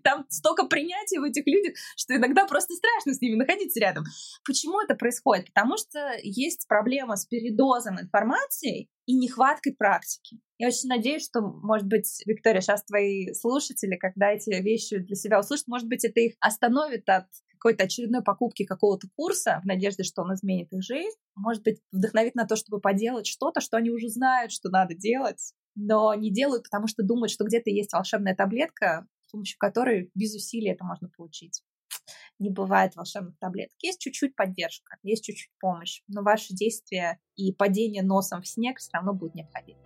Там столько принятия в этих людях, что иногда просто страшно с ними находиться рядом. Почему это происходит? Потому что есть проблема с передозом информации и нехваткой практики. Я очень надеюсь, что, может быть, Виктория, сейчас твои слушатели, когда эти вещи для себя услышат, может быть, это их остановит от какой-то очередной покупки какого-то курса в надежде, что он изменит их жизнь. Может быть, вдохновит на то, чтобы поделать что-то, что они уже знают, что надо делать, но не делают, потому что думают, что где-то есть волшебная таблетка, с помощью которой без усилий это можно получить. Не бывает волшебных таблеток. Есть чуть-чуть поддержка, есть чуть-чуть помощь, но ваши действия и падение носом в снег все равно будут необходимы.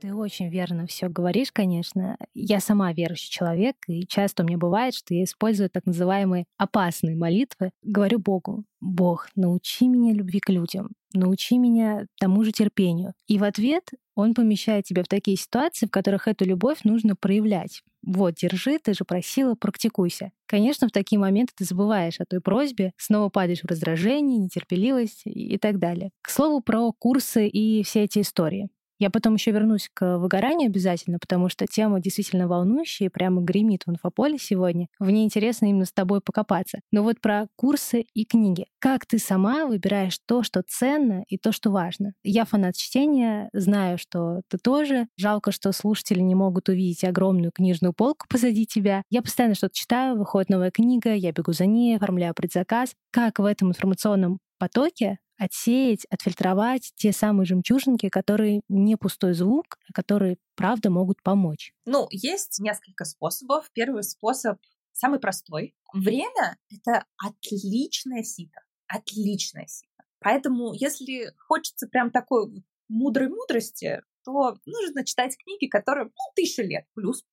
Ты очень верно все говоришь, конечно. Я сама верующий человек, и часто у меня бывает, что я использую так называемые опасные молитвы. Говорю Богу: «Бог, научи меня любви к людям, научи меня тому же терпению». И в ответ Он помещает тебя в такие ситуации, в которых эту любовь нужно проявлять. Вот, держи, ты же просила, практикуйся. Конечно, в такие моменты ты забываешь о той просьбе, снова падаешь в раздражение, нетерпеливость и так далее. К слову, про курсы и все эти истории. Я потом еще вернусь к выгоранию обязательно, потому что тема действительно волнующая и прямо гремит в инфополе сегодня. В ней интересно именно с тобой покопаться. Но вот про курсы и книги. Как ты сама выбираешь то, что ценно, и то, что важно? Я фанат чтения, знаю, что ты тоже. Жалко, что слушатели не могут увидеть огромную книжную полку позади тебя. Я постоянно что-то читаю, выходит новая книга, я бегу за ней, оформляю предзаказ. Как в этом информационном потоке отсеять, отфильтровать те самые жемчужинки, которые не пустой звук, а которые, правда, могут помочь? Ну, есть несколько способов. Первый способ самый простой. Время — это отличное сито. Отличное сито. Поэтому, если хочется прям такой мудрой мудрости, то нужно читать книги, которым 1000 лет плюс,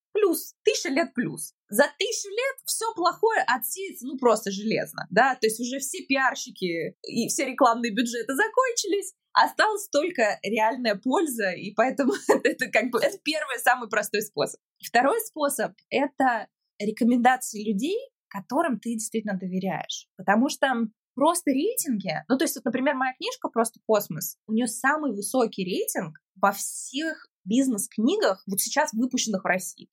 1000 лет плюс. За 1000 лет все плохое отсеется, просто железно, да, то есть уже все пиарщики и все рекламные бюджеты закончились, осталась только реальная польза, и поэтому это первый самый простой способ. Второй способ — это рекомендации людей, которым ты действительно доверяешь, потому что просто рейтинги, например, моя книжка «Просто космос», у нее самый высокий рейтинг во всех бизнес-книгах, сейчас выпущенных в России,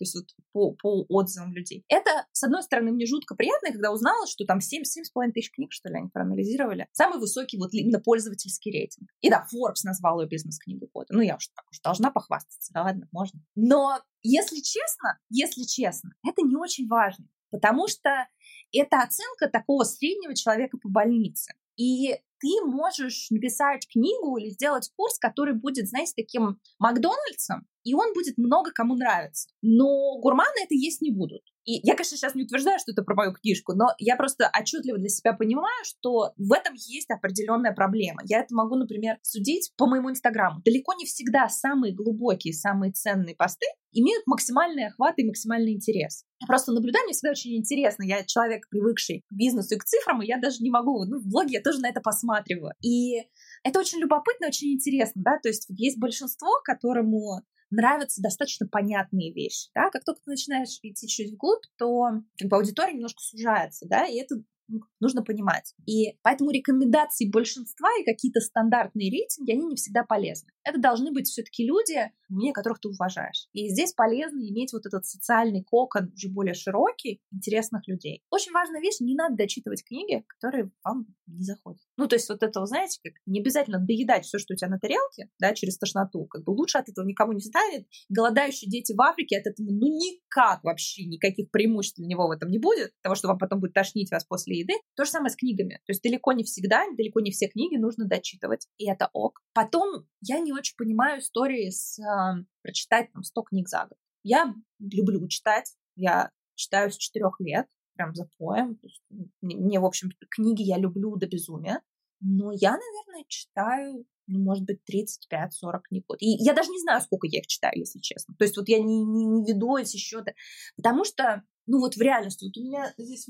по отзывам людей. Это, с одной стороны, мне жутко приятно, когда узнала, что там 7,5 тысяч книг, что ли, они проанализировали. Самый высокий именно пользовательский рейтинг. И да, Forbes назвал ее бизнес-книгой года. Я уж должна похвастаться. Да ладно, можно. Но, если честно, это не очень важно, потому что это оценка такого среднего человека по больнице. И ты можешь написать книгу или сделать курс, который будет, таким Макдональдсом, и он будет много кому нравиться. Но гурманы это есть не будут. И я, конечно, сейчас не утверждаю, что это про мою книжку, но я просто отчетливо для себя понимаю, что в этом есть определенная проблема. Я это могу, например, судить по моему Инстаграму. Далеко не всегда самые глубокие, самые ценные посты имеют максимальный охват и максимальный интерес. Просто наблюдаю, мне всегда очень интересно. Я человек, привыкший к бизнесу и к цифрам, и я даже не могу, в блоге я тоже на это посматриваю. И это очень любопытно, очень интересно, да, то есть есть большинство, которому нравятся достаточно понятные вещи, да, как только ты начинаешь идти чуть вглубь, то аудитория немножко сужается, да, и это нужно понимать. И поэтому рекомендации большинства и какие-то стандартные рейтинги, они не всегда полезны. Это должны быть все-таки люди, мнение которых ты уважаешь. И здесь полезно иметь этот социальный кокон уже более широкий, интересных людей. Очень важная вещь, не надо дочитывать книги, которые вам не заходят. Не обязательно доедать все, что у тебя на тарелке, да, через тошноту. Лучше от этого никому не станет. Голодающие дети в Африке от этого никак вообще никаких преимуществ для него в этом не будет, потому что вам потом будет тошнить вас после еды. То же самое с книгами. То есть далеко не все книги нужно дочитывать. И это ок. Потом я не очень понимаю истории с прочитать 100 книг за год. Я люблю читать. Я читаю с 4 лет. Прям запоем. Мне, в общем, книги я люблю до безумия. Но я, наверное, читаю, 35-40 книг. И я даже не знаю, сколько я их читаю, если честно. То есть я не веду эти счеты. Потому что, в реальности, у меня здесь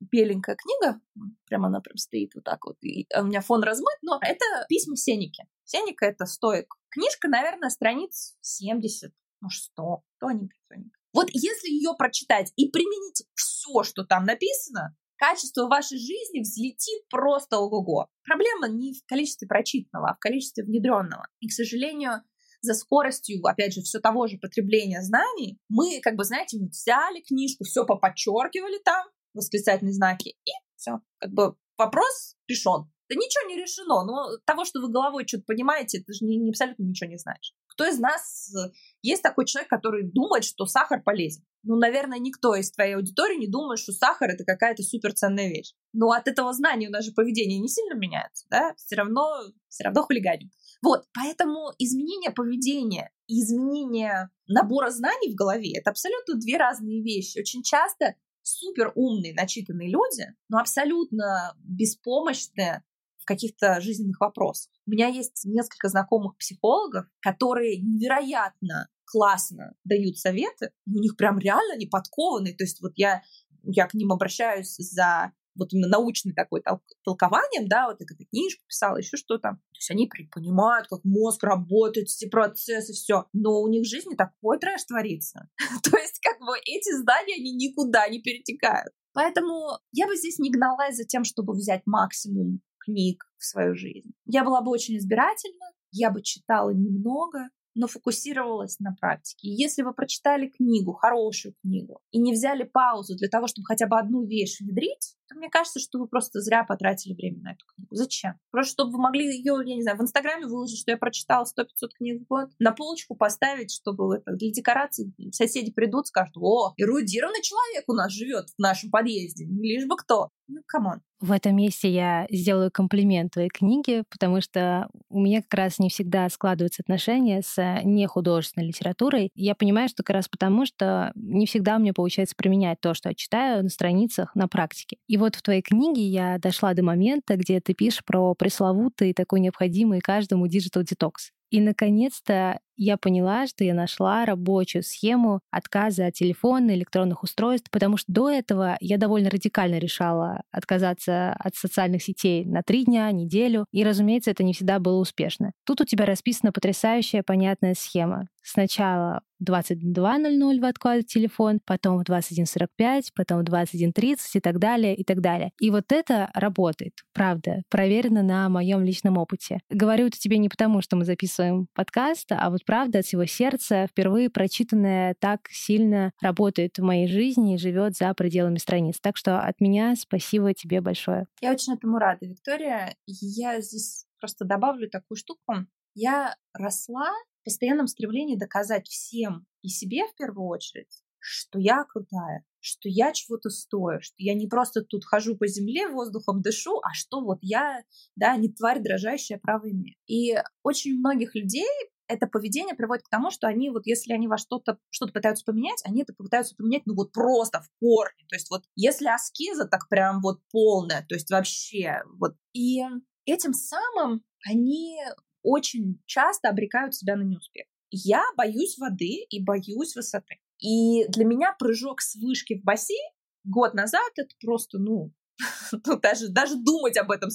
беленькая книга, прямо она стоит . И у меня фон размыт, но это письма Сенеки. Сенека — это стоик. Книжка, наверное, страниц 70, 100, тоненькая. Если ее прочитать и применить все, что там написано, качество вашей жизни взлетит просто ого-го. Проблема не в количестве прочитанного, а в количестве внедренного. И, к сожалению, за скоростью, опять же, все того же потребления знаний, мы, взяли книжку, все поподчеркивали там, восклицательные знаки, и все. Вопрос решен. Да ничего не решено, но того, что вы головой что-то понимаете, ты же абсолютно ничего не знаешь. Кто из нас... Есть такой человек, который думает, что сахар полезен? Наверное, никто из твоей аудитории не думает, что сахар — это какая-то суперценная вещь. Но от этого знания у нас же поведение не сильно меняется, да? Все равно хулиганим. Поэтому изменение поведения и изменение набора знаний в голове — это абсолютно две разные вещи. Очень часто супер умные, начитанные люди, но абсолютно беспомощные в каких-то жизненных вопросах. У меня есть несколько знакомых психологов, которые невероятно классно дают советы, у них прям реально они подкованные, я к ним обращаюсь за именно научным такой толкованием, да, какая-то книжка писала, еще что-то. То есть они понимают, как мозг работает, все процессы, все. Но у них в жизни такой трэш творится. То есть эти знания, они никуда не перетекают. Поэтому я бы здесь не гналась за тем, чтобы взять максимум книг в свою жизнь. Я была бы очень избирательна, я бы читала немного, но фокусировалась на практике. И если вы прочитали книгу, хорошую книгу, и не взяли паузу для того, чтобы хотя бы одну вещь внедрить, то мне кажется, что вы просто зря потратили время на эту книгу. Зачем? Просто чтобы вы могли ее, я не знаю, в Инстаграме выложить, что я прочитала 100-500 книг в год, на полочку поставить, чтобы это для декорации соседи придут, скажут: «О, эрудированный человек у нас живет в нашем подъезде, не лишь бы кто». Ну, камон. В этом месте я сделаю комплимент твоей книге, потому что у меня как раз не всегда складываются отношения с нехудожественной литературой. Я понимаю, что как раз потому, что не всегда у меня получается применять то, что я читаю на страницах, на практике. И вот в твоей книге я дошла до момента, где ты пишешь про пресловутый, такой необходимый каждому digital detox. И, наконец-то, я поняла, что я нашла рабочую схему отказа от телефона, электронных устройств, потому что до этого я довольно радикально решала отказаться от социальных сетей на 3 дня, неделю, и, разумеется, это не всегда было успешно. Тут у тебя расписана потрясающая, понятная схема. Сначала в 22:00 вы откладываете телефон, потом в 21:45, потом в 21:30 и так далее, и так далее. И вот это работает, правда, проверено на моем личном опыте. Говорю это тебе не потому, что мы записываем подкаст, а вот правда от всего сердца, впервые прочитанное так сильно работает в моей жизни и живет за пределами страниц. Так что от меня спасибо тебе большое. Я очень этому рада, Виктория. Я здесь просто добавлю такую штуку. Я росла в постоянном стремлении доказать всем и себе в первую очередь, что я крутая, что я чего-то стою, что я не просто тут хожу по земле, воздухом дышу, а что вот я, да, не тварь дрожащая, право имею. И очень многих людей это поведение приводит к тому, что они вот, если они во что-то пытаются поменять, они это пытаются поменять, ну вот просто в корне. То есть вот если аскеза, так прям вот полная, то есть вообще вот. И этим самым они очень часто обрекают себя на неуспех. Я боюсь воды и боюсь высоты. И для меня прыжок с вышки в бассейн год назад — это просто, ну, даже думать об этом,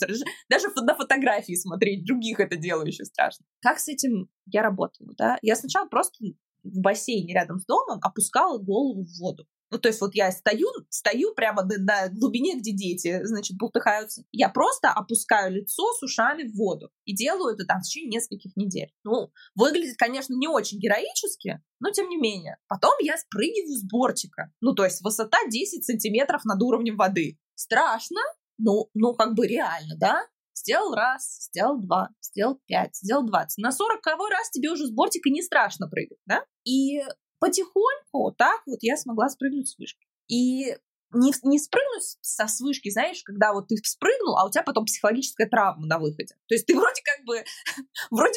даже на фотографии смотреть других это делающих страшно. Как с этим я работала, да? Я сначала просто в бассейне рядом с домом опускала голову в воду. Ну, то есть вот я стою прямо на глубине, где дети, значит, бултыхаются. Я просто опускаю лицо с ушами в воду и делаю это там в течение нескольких недель. Ну, выглядит, конечно, не очень героически, но тем не менее. Потом я спрыгиваю с бортика. Ну, то есть высота 10 сантиметров над уровнем воды. Страшно, но как бы реально, да? Сделал раз, сделал 2, сделал 5, сделал 20. На 40-й раз тебе уже с бортика не страшно прыгать, да? И потихоньку так вот я смогла спрыгнуть с вышки. И не спрыгнуть с вышки, знаешь, когда вот ты спрыгнул, а у тебя потом психологическая травма на выходе. То есть ты вроде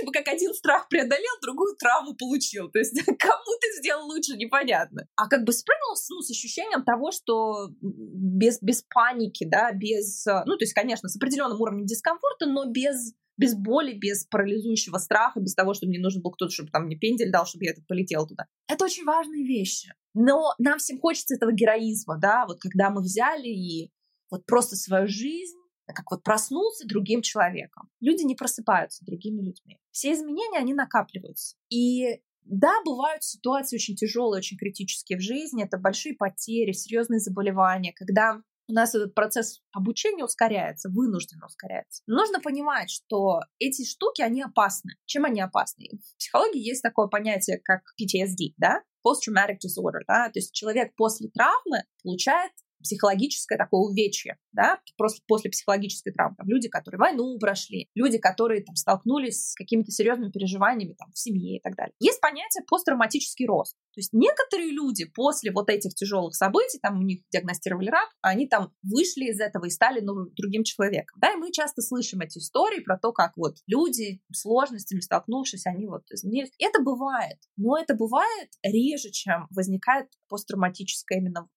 бы как один страх преодолел, другую травму получил. То есть кому ты сделал лучше, непонятно. А как бы спрыгнул, ну, с ощущением того, что без паники, да, без, ну, то есть, конечно, с определенным уровнем дискомфорта, но без боли, без парализующего страха, без того, что мне нужен был кто-то, чтобы там мне пендель дал, чтобы я полетела туда. Это очень важные вещи. Но нам всем хочется этого героизма, да, вот когда мы взяли и вот просто свою жизнь, как вот проснулся другим человеком. Люди не просыпаются другими людьми. Все изменения, они накапливаются. И да, бывают ситуации очень тяжелые, очень критические в жизни. Это большие потери, серьезные заболевания, когда у нас этот процесс обучения ускоряется, вынужденно ускоряется. Но нужно понимать, что эти штуки, они опасны. Чем они опасны? В психологии есть такое понятие, как PTSD, да? Post-traumatic disorder, да? То есть человек после травмы получает психологическое такое увечье, да, просто после психологической травмы. Там люди, которые войну прошли, люди, которые там столкнулись с какими-то серьезными переживаниями там в семье и так далее. Есть понятие посттравматический рост. То есть некоторые люди после вот этих тяжелых событий, там у них диагностировали рак, они там вышли из этого и стали другим человеком. Да, и мы часто слышим эти истории про то, как вот люди с сложностями столкнувшись, они вот изменились. Это бывает, но это бывает реже, чем возникает посттравматическое именно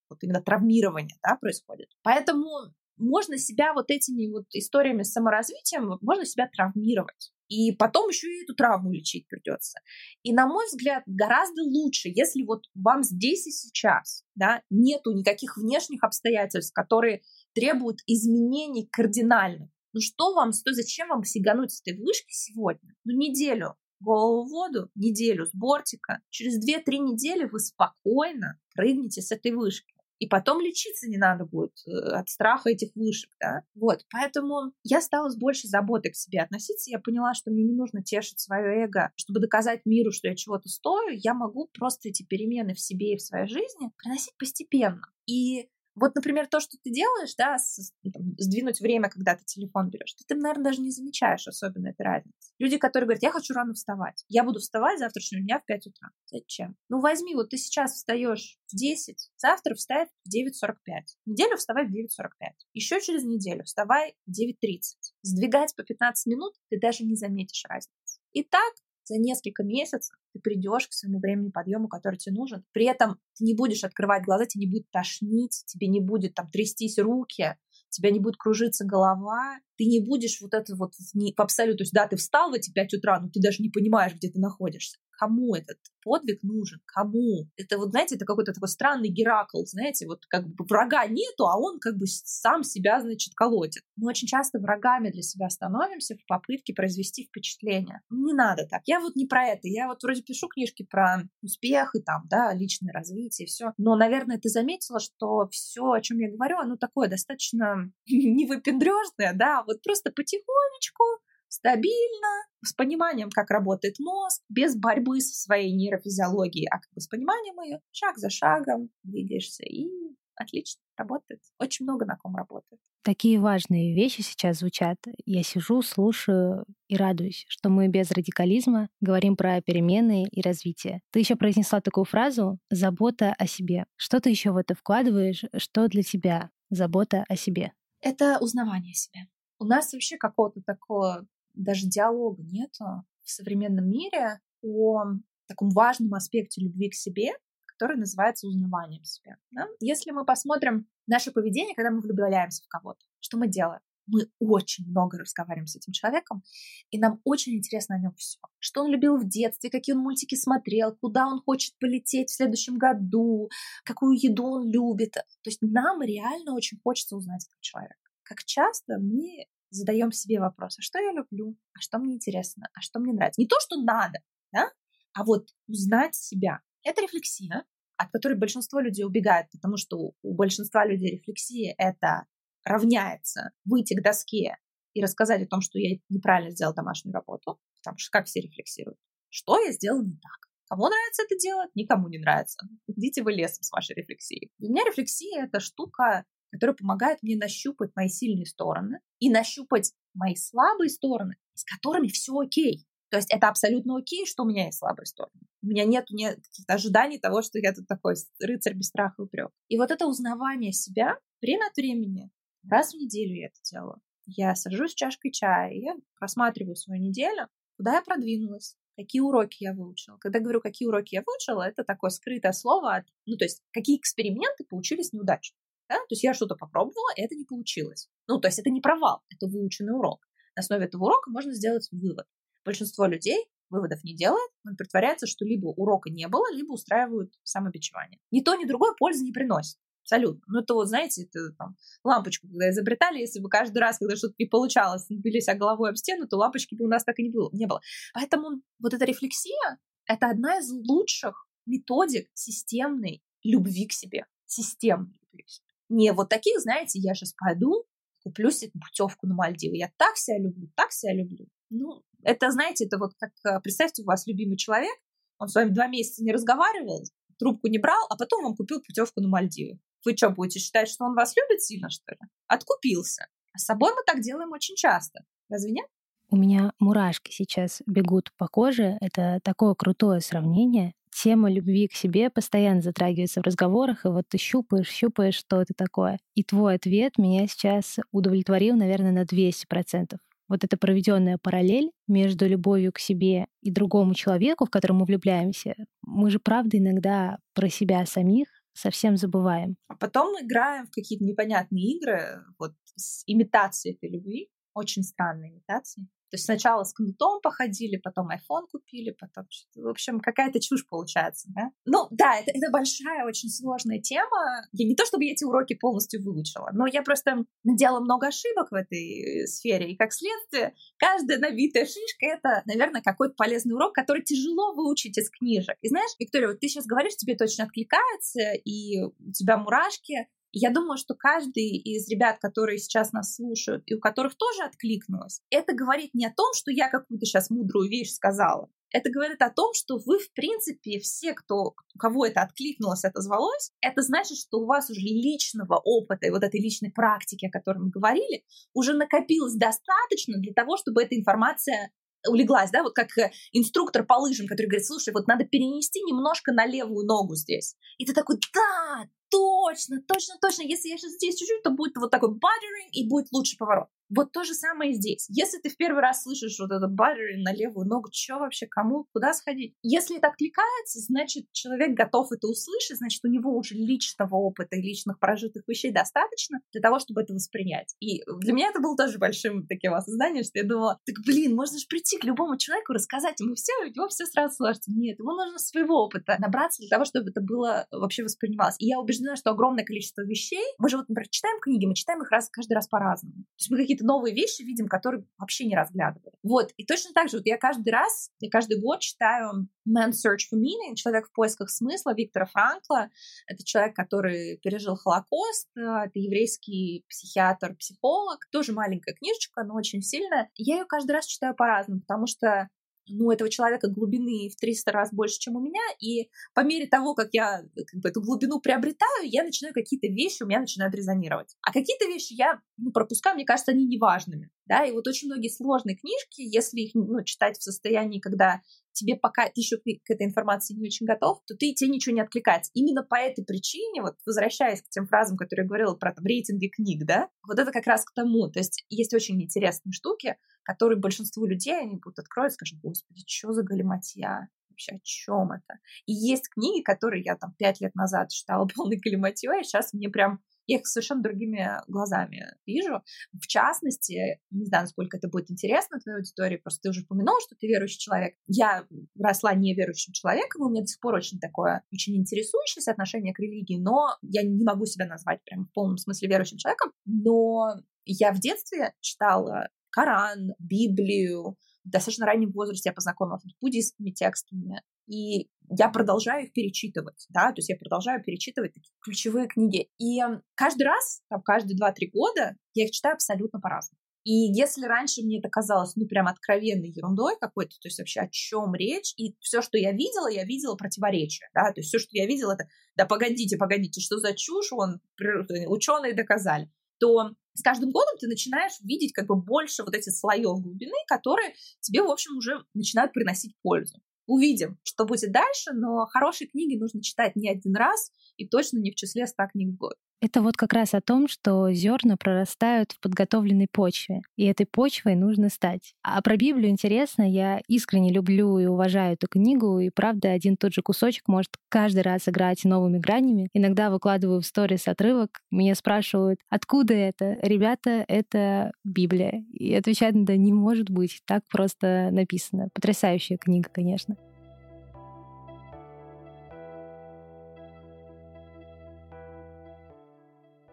травмирование, да, происходит. Поэтому можно себя вот этими вот историями с саморазвитием, можно себя травмировать. И потом еще и эту травму лечить придется. И, на мой взгляд, гораздо лучше, если вот вам здесь и сейчас, да, нету никаких внешних обстоятельств, которые требуют изменений кардинальных. Ну зачем вам сигануть с этой вышки сегодня? Ну неделю голову в воду, неделю с бортика. Через 2-3 недели вы спокойно прыгнете с этой вышки. И потом лечиться не надо будет от страха этих вышек, да. Вот, поэтому я стала с большей заботой к себе относиться. Я поняла, что мне не нужно тешить свое эго, чтобы доказать миру, что я чего-то стою. Я могу просто эти перемены в себе и в своей жизни приносить постепенно. И вот, например, то, что ты делаешь, да, сдвинуть время, когда ты телефон берешь, ты, наверное, даже не замечаешь особенно этой разницы. Люди, которые говорят, я хочу рано вставать, я буду вставать завтрашнего дня в 5 утра. Зачем? Ну, возьми, вот ты сейчас встаешь в 10, завтра вставай в 9:45, неделю вставай в 9:45, еще через неделю вставай в 9:30. Сдвигать по 15 минут ты даже не заметишь разницы. И так за несколько месяцев ты придешь к своему времени подъема, который тебе нужен. При этом ты не будешь открывать глаза, тебе не будет тошнить, тебе не будет там трястись руки, тебя не будет кружиться голова, ты не будешь вот это вот в абсолютно, то есть да, ты встал в эти 5 утра, но ты даже не понимаешь, где ты находишься. Кому этот подвиг нужен? Кому? Это вот, знаете, это какой-то такой странный Геракл, знаете, вот как бы врага нету, а он как бы сам себя, значит, колотит. Мы очень часто врагами для себя становимся в попытке произвести впечатление. Не надо так. Я вот не про это. Я вот вроде пишу книжки про успех и там, да, личное развитие, все. Но, наверное, ты заметила, что все, о чем я говорю, оно такое достаточно невыпендрежное, да, вот просто потихонечку, стабильно, с пониманием, как работает мозг, без борьбы со своей нейрофизиологией, а как бы с пониманием ее, шаг за шагом двигаешься, и отлично работает. Очень много на ком работает. Такие важные вещи сейчас звучат. Я сижу, слушаю и радуюсь, что мы без радикализма говорим про перемены и развитие. Ты еще произнесла такую фразу «забота о себе». Что ты еще в это вкладываешь? Что для тебя забота о себе? Это узнавание себя. У нас вообще какого-то такого даже диалога нету в современном мире о таком важном аспекте любви к себе, который называется узнаванием себя. Да? Если мы посмотрим наше поведение, когда мы влюбляемся в кого-то, что мы делаем? Мы очень много разговариваем с этим человеком, и нам очень интересно о нем все. Что он любил в детстве, какие он мультики смотрел, куда он хочет полететь в следующем году, какую еду он любит. То есть нам реально очень хочется узнать этого человека. Как часто мы задаем себе вопрос, а что я люблю, а что мне интересно, а что мне нравится. Не то, что надо, да? А вот узнать себя. Это рефлексия, от которой большинство людей убегает, потому что у большинства людей рефлексия это равняется выйти к доске и рассказать о том, что я неправильно сделал домашнюю работу, потому что как все рефлексируют, что я сделал не так. Кому нравится это делать, никому не нравится. Идите вы лесом с вашей рефлексией. Для меня рефлексия это штука, который помогает мне нащупать мои сильные стороны и нащупать мои слабые стороны, с которыми все окей. То есть это абсолютно окей, что у меня есть слабые стороны. У меня нет каких-то ожиданий того, что я тут такой рыцарь без страха и упрек. И вот это узнавание себя время от времени, раз в неделю я это делаю. Я сажусь с чашкой чая, я просматриваю свою неделю, куда я продвинулась, какие уроки я выучила. Когда говорю, какие уроки я выучила, это такое скрытое слово, то есть какие эксперименты получились неудачными. Да? То есть я что-то попробовала, и это не получилось. Ну, то есть это не провал, это выученный урок. На основе этого урока можно сделать вывод. Большинство людей выводов не делает, он притворяется, что либо урока не было, либо устраивают самобичевание. Ни то, ни другое пользы не приносит. Абсолютно. Ну, это вот, знаете, это, там, лампочку, когда изобретали, если бы каждый раз, когда что-то не получалось, бились головой об стену, то лампочки бы у нас так и не было. Поэтому вот эта рефлексия – это одна из лучших методик системной любви к себе. Системной любви к себе. Не вот таких, знаете, я сейчас пойду, куплю себе путевку на Мальдивы. Я так себя люблю, так себя люблю. Ну, это, знаете, это вот как, представьте, у вас любимый человек, он с вами 2 месяца не разговаривал, трубку не брал, а потом вам купил путевку на Мальдивы. Вы что, будете считать, что он вас любит сильно, что ли? Откупился. А с собой мы так делаем очень часто. Разве нет? У меня мурашки сейчас бегут по коже. Это такое крутое сравнение. Тема любви к себе постоянно затрагивается в разговорах, и вот ты щупаешь, что это такое. И твой ответ меня сейчас удовлетворил, наверное, на 200%. Вот эта проведенная параллель между любовью к себе и другому человеку, в котором мы влюбляемся, мы же, правда, иногда про себя самих совсем забываем. А потом играем в какие-то непонятные игры, вот с имитацией этой любви, очень странные имитации. То есть сначала с кнутом походили, потом iPhone купили, потом... В общем, какая-то чушь получается, да? Ну, да, это большая, очень сложная тема. И не то, чтобы я эти уроки полностью выучила, но я просто наделала много ошибок в этой сфере. И, как следствие, каждая набитая шишка — это, наверное, какой-то полезный урок, который тяжело выучить из книжек. И знаешь, Виктория, вот ты сейчас говоришь, тебе это очень откликается, и у тебя мурашки. Я думаю, что каждый из ребят, которые сейчас нас слушают, и у которых тоже откликнулось, это говорит не о том, что я какую-то сейчас мудрую вещь сказала. Это говорит о том, что вы, в принципе, все, у кого это откликнулось, отозвалось, это значит, что у вас уже личного опыта и вот этой личной практики, о которой мы говорили, уже накопилось достаточно для того, чтобы эта информация улеглась, да, вот как инструктор по лыжам, который говорит, слушай, вот надо перенести немножко на левую ногу здесь. И ты такой, да, точно, если я сейчас здесь чуть-чуть, то будет вот такой баттеринг и будет лучший поворот. Вот то же самое и здесь. Если ты в первый раз слышишь вот этот баттеринг на левую ногу, что вообще, кому, куда сходить? Если это откликается, значит, человек готов это услышать, значит, у него уже личного опыта и личных прожитых вещей достаточно для того, чтобы это воспринять. И для меня это было тоже большим таким осознанием, что я думала, так, блин, можно же прийти к любому человеку, рассказать ему все, его все сразу сложится. Нет, ему нужно своего опыта набраться для того, чтобы это было вообще воспринималось. И я убеждена, что огромное количество вещей, мы же вот, например, читаем книги, мы читаем их каждый раз по-разному. То есть мы какие-то новые вещи видим, которые вообще не разглядывали. Вот, и точно так же, вот я каждый год читаю Man's Search for Meaning, «Человек в поисках смысла» Виктора Франкла. Это человек, который пережил Холокост, это еврейский психиатр, психолог, тоже маленькая книжечка, но очень сильная. Я ее каждый раз читаю по-разному, потому что у этого человека глубины в 300 раз больше, чем у меня, и по мере того, как я эту глубину приобретаю, я начинаю какие-то вещи, у меня начинают резонировать. А какие-то вещи я пропускаю, мне кажется, они неважными. Да? И вот очень многие сложные книжки, если их читать в состоянии, когда тебе пока ты еще к этой информации не очень готов, то тебе ничего не откликается. Именно по этой причине, вот возвращаясь к тем фразам, которые я говорила про там, рейтинги книг, да, вот это как раз к тому. То есть есть очень интересные штуки, которые большинству людей, они будут откроют и скажут, господи, что за галиматья? Вообще, о чем это? И есть книги, которые я там 5 лет назад читала полной галиматьей, и сейчас мне прям я их совершенно другими глазами вижу. В частности, не знаю, насколько это будет интересно твоей аудитории, просто ты уже упомянул, что ты верующий человек. Я росла неверующим человеком, и у меня до сих пор очень такое, очень интересующееся отношение к религии, но я не могу себя назвать прям в полном смысле верующим человеком, но я в детстве читала Коран, Библию, в достаточно раннем возрасте я познакомилась с буддийскими текстами, и я продолжаю их перечитывать, да, то есть я продолжаю перечитывать такие ключевые книги. И каждый раз, там, каждые 2-3 года я их читаю абсолютно по-разному. И если раньше мне это казалось, прям откровенной ерундой какой-то, то есть вообще о чем речь, и все, что я видела противоречие, да, то есть все, что я видела, это, да, погодите, что за чушь, ученые доказали, то с каждым годом ты начинаешь видеть больше вот этих слоев глубины, которые тебе, в общем, уже начинают приносить пользу. Увидим, что будет дальше, но хорошие книги нужно читать не один раз и точно не в числе 100 книг в год. Это вот как раз о том, что зерна прорастают в подготовленной почве, и этой почвой нужно стать. А про Библию интересно, я искренне люблю и уважаю эту книгу, и правда один тот же кусочек может каждый раз играть новыми гранями. Иногда выкладываю в сторис отрывок, меня спрашивают, откуда это? Ребята, это Библия. И отвечаю, да не может быть, так просто написано. Потрясающая книга, конечно.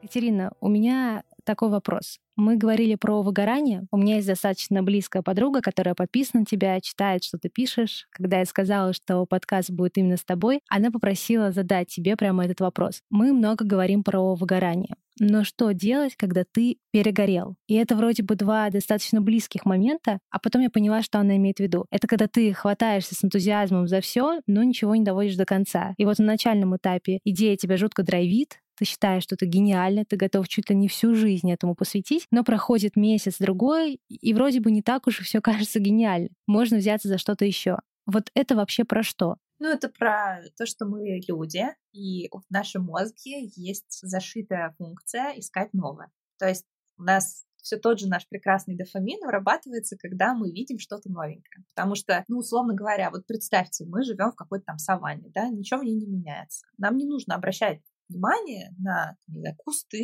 Катерина, у меня такой вопрос. Мы говорили про выгорание. У меня есть достаточно близкая подруга, которая подписана на тебя, читает, что ты пишешь. Когда я сказала, что подкаст будет именно с тобой, она попросила задать тебе прямо этот вопрос. Мы много говорим про выгорание. Но что делать, когда ты перегорел? И это вроде бы два достаточно близких момента, а потом я поняла, что она имеет в виду. Это когда ты хватаешься с энтузиазмом за все, но ничего не доводишь до конца. И вот на начальном этапе идея тебя жутко драйвит, ты считаешь, что ты гениально, ты готов чуть ли не всю жизнь этому посвятить, но проходит месяц-другой, и вроде бы не так уж и все кажется гениально. Можно взяться за что-то еще. Вот это вообще про что? Это про то, что мы люди, и в нашем мозге есть зашитая функция «искать новое». То есть у нас все тот же наш прекрасный дофамин вырабатывается, когда мы видим что-то новенькое. Потому что, условно говоря, вот представьте, мы живем в какой-то там саванне, да, ничего в ней не меняется. Нам не нужно обращать внимание на, не знаю, кусты,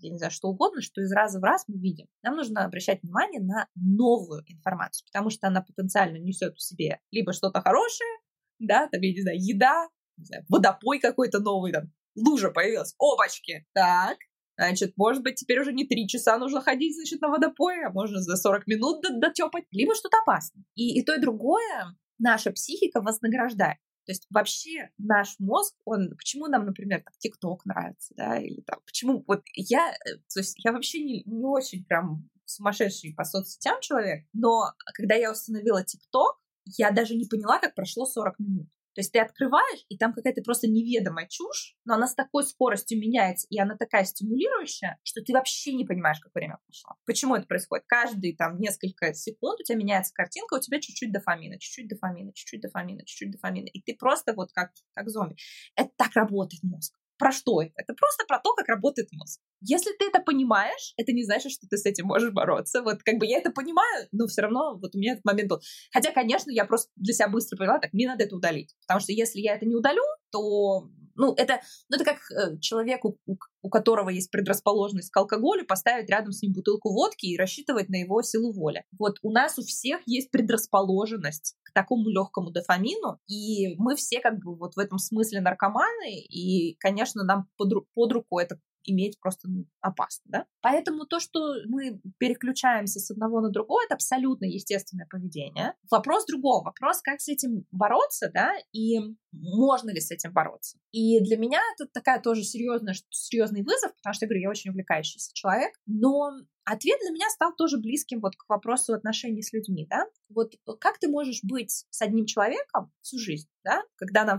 я не знаю, что угодно, что из раза в раз мы видим. Нам нужно обращать внимание на новую информацию, потому что она потенциально несет в себе либо что-то хорошее, да, там, я не знаю, еда, не знаю, водопой какой-то новый, там, лужа появилась, опачки, так, значит, может быть, теперь уже не 3 часа нужно ходить, значит, на водопой, а можно за 40 минут дотёпать, либо что-то опасное. И то, и другое наша психика вознаграждает. То есть вообще наш мозг, он, почему нам, например, там, TikTok нравится, да, или там, почему, вот я, то есть я вообще не очень прям сумасшедший по соцсетям человек, но когда я установила TikTok, я даже не поняла, как прошло 40 минут. То есть ты открываешь, и там какая-то просто неведомая чушь, но она с такой скоростью меняется, и она такая стимулирующая, что ты вообще не понимаешь, как время прошло. Почему это происходит? Каждые там несколько секунд у тебя меняется картинка, у тебя чуть-чуть дофамина, чуть-чуть дофамина, чуть-чуть дофамина, чуть-чуть дофамина, и ты просто вот как зомби. Это так работает мозг. Про что это? Это просто про то, как работает мозг. Если ты это понимаешь, это не значит, что ты с этим можешь бороться. Вот как бы я это понимаю, но все равно вот у меня этот момент был. Хотя, конечно, я просто для себя быстро поняла, так, мне надо это удалить. Потому что если я это не удалю, то... это как человеку, у которого есть предрасположенность к алкоголю, поставить рядом с ним бутылку водки и рассчитывать на его силу воли. Вот у нас у всех есть предрасположенность к такому легкому дофамину, и мы все как бы вот в этом смысле наркоманы, и, конечно, нам под руку это иметь просто опасно, да? Поэтому то, что мы переключаемся с одного на другое, это абсолютно естественное поведение. Вопрос другого, вопрос, как с этим бороться, да, и можно ли с этим бороться. И для меня это такая тоже серьезный вызов, потому что, я говорю, я очень увлекающийся человек, но ответ для меня стал тоже близким вот к вопросу отношений с людьми, да. Вот как ты можешь быть с одним человеком всю жизнь, да, когда нам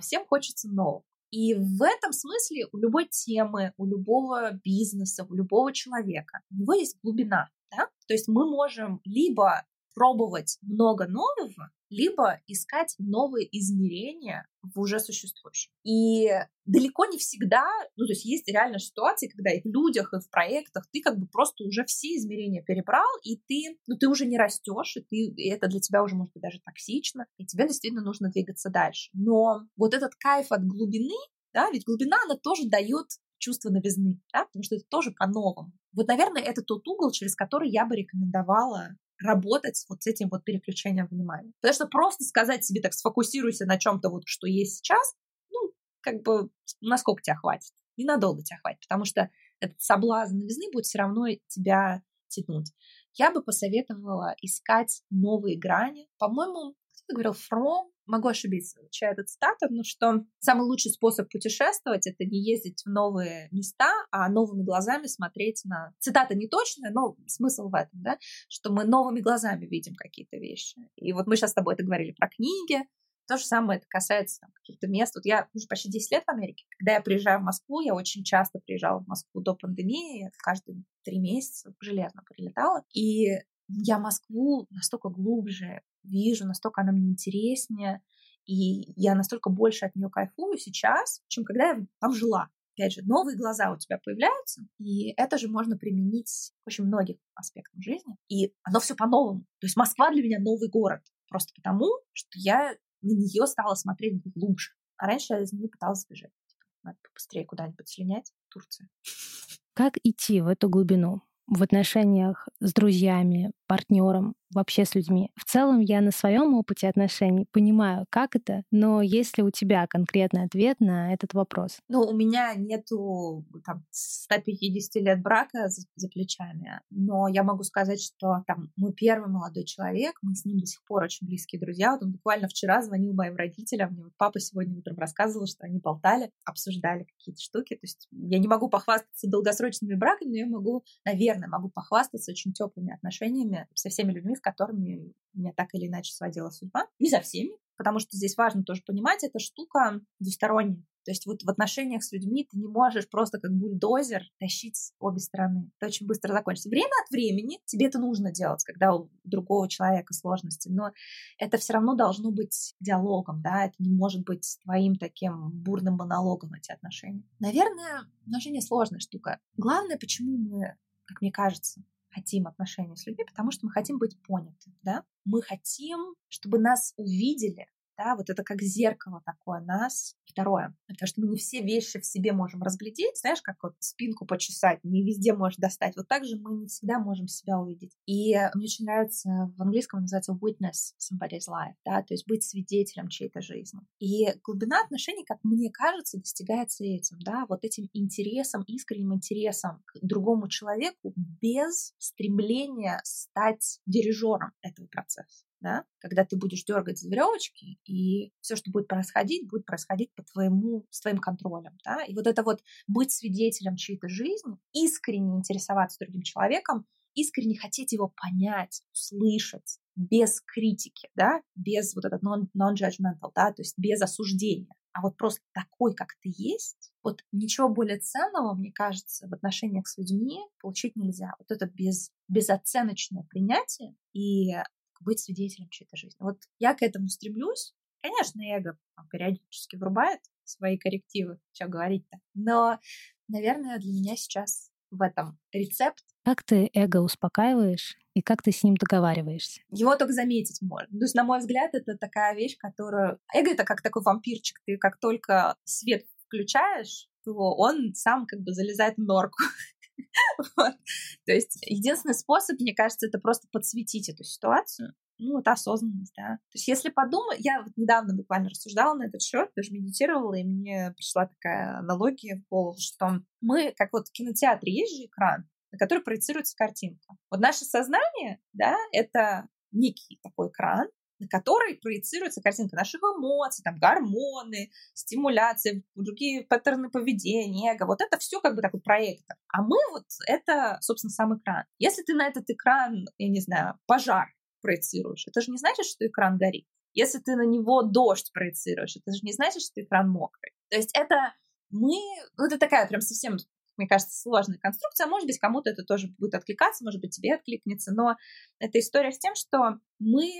всем хочется нового. И в этом смысле у любой темы, у любого бизнеса, у любого человека, у него есть глубина, да? То есть мы можем либо пробовать много нового, либо искать новые измерения в уже существующем. И далеко не всегда, то есть реально ситуации, когда и в людях, и в проектах ты как бы просто уже все измерения перебрал, и ты, ты уже не растешь, и это для тебя уже может быть даже токсично, и тебе действительно нужно двигаться дальше. Но вот этот кайф от глубины, да, ведь глубина, она тоже дает чувство новизны, да, потому что это тоже по-новому. Вот, наверное, это тот угол, через который я бы рекомендовала работать вот с этим вот переключением внимания. Потому что просто сказать себе так, сфокусируйся на чем-то вот, что есть сейчас, насколько тебя хватит. Ненадолго тебя хватит, потому что этот соблазн новизны будет все равно тебя тянуть. Я бы посоветовала искать новые грани. По-моему, кто-то говорил From, могу ошибиться, чья это цитата, что самый лучший способ путешествовать — это не ездить в новые места, а новыми глазами смотреть на... Цитата не точная, но смысл в этом, да, что мы новыми глазами видим какие-то вещи. И вот мы сейчас с тобой это говорили про книги, то же самое это касается там каких-то мест. Вот я уже почти 10 лет в Америке. Когда я приезжаю в Москву, я очень часто приезжала в Москву до пандемии, каждые 3 месяца железно прилетала, и я Москву настолько глубже вижу, настолько она мне интереснее, и я настолько больше от нее кайфую сейчас, чем когда я там жила. Опять же, новые глаза у тебя появляются, и это же можно применить к очень многим аспектам жизни, и оно все по-новому. То есть Москва для меня новый город, просто потому, что я на нее стала смотреть глубже. А раньше я из нее пыталась сбежать. Надо побыстрее куда-нибудь слинять в Турцию. Как идти в эту глубину? В отношениях с друзьями, партнером, вообще с людьми. В целом я на своем опыте отношений понимаю, как это, но есть ли у тебя конкретный ответ на этот вопрос? У меня нету там 150 лет брака за плечами, но я могу сказать, что там мой первый молодой человек, мы с ним до сих пор очень близкие друзья. Вот он буквально вчера звонил моим родителям, мне вот папа сегодня утром рассказывал, что они болтали, обсуждали какие-то штуки. То есть я не могу похвастаться долгосрочными браками, но я могу, наверное, похвастаться очень теплыми отношениями со всеми людьми, с которыми меня так или иначе сводила судьба. Не за всеми, потому что здесь важно тоже понимать, эта штука двусторонняя. То есть вот в отношениях с людьми ты не можешь просто как бульдозер тащить обе стороны. Это очень быстро закончится. Время от времени тебе это нужно делать, когда у другого человека сложности, но это все равно должно быть диалогом, да, это не может быть твоим таким бурным монологом эти отношения. Наверное, отношения сложная штука. Главное, почему мы, как мне кажется, хотим отношения с людьми, потому что мы хотим быть поняты, да? Мы хотим, чтобы нас увидели, да, вот это как зеркало такое нас. Второе, потому что мы не все вещи в себе можем разглядеть, знаешь, как вот спинку почесать, не везде можешь достать, вот так же мы не всегда можем себя увидеть. И мне очень нравится, в английском называется witness somebody's life, да, то есть быть свидетелем чьей-то жизни. И глубина отношений, как мне кажется, достигается этим, да, вот этим интересом, искренним интересом к другому человеку без стремления стать дирижером этого процесса. Да? Когда ты будешь дергать за веревочки, и все, что будет происходить по твоему, с твоим контролем. Да? И вот это вот быть свидетелем чьей-то жизни, искренне интересоваться другим человеком, искренне хотеть его понять, услышать, без критики, да? Без вот этого non-judgmental, да? То есть без осуждения. А вот просто такой, как ты есть, вот ничего более ценного, мне кажется, в отношениях с людьми получить нельзя. Вот это безоценочное принятие и быть свидетелем чьей-то жизни. Вот я к этому стремлюсь. Конечно, эго периодически врубает свои коррективы, что говорить-то. Но, наверное, для меня сейчас в этом рецепт. Как ты эго успокаиваешь и как ты с ним договариваешься? Его только заметить можно. То есть, на мой взгляд, это такая вещь, которую... Эго — это как такой вампирчик. Ты как только свет включаешь, то он сам как бы залезает в норку. Вот. То есть единственный способ, мне кажется, это просто подсветить эту ситуацию. Ну, вот осознанность, да. То есть если подумать, я вот недавно буквально рассуждала на этот счет, даже медитировала, и мне пришла такая аналогия в голову, что мы, как вот в кинотеатре, есть же экран, на который проецируется картинка. Вот наше сознание, да, это некий такой экран, на которой проецируется картинка наших эмоций, там, гормоны, стимуляции, другие паттерны поведения, эго. Вот это все как бы такой проектор. А мы вот это, собственно, сам экран. Если ты на этот экран, я не знаю, пожар проецируешь, это же не значит, что экран горит. Если ты на него дождь проецируешь, это же не значит, что экран мокрый. То есть это мы... Ну, это такая прям совсем, мне кажется, сложная конструкция. Может быть, кому-то это тоже будет откликаться, может быть, тебе откликнется. Но эта история с тем, что мы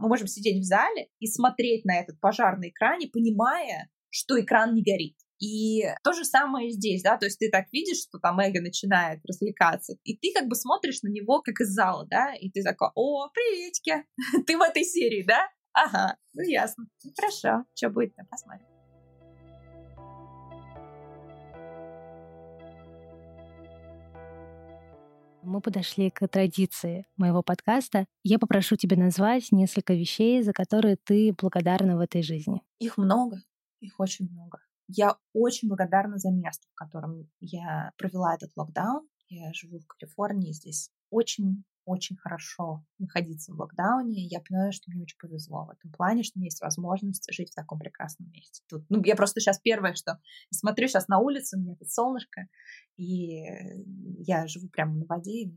можем сидеть в зале и смотреть на этот пожар на экране, понимая, что экран не горит. И то же самое здесь, да, то есть ты так видишь, что там эго начинает развлекаться, и ты как бы смотришь на него как из зала, да, и ты такой: о, приветики, ты в этой серии, да? Ага, ну ясно, хорошо, что будет-то, посмотрим. Мы подошли к традиции моего подкаста. Я попрошу тебя назвать несколько вещей, за которые ты благодарна в этой жизни. Их много, их очень много. Я очень благодарна за место, в котором я провела этот локдаун. Я живу в Калифорнии, здесь очень-очень хорошо находиться в локдауне. Я понимаю, что мне очень повезло в этом плане, что у меня есть возможность жить в таком прекрасном месте. Тут, ну, я просто сейчас первое, что смотрю сейчас на улицу, у меня тут солнышко, и я живу прямо на воде, и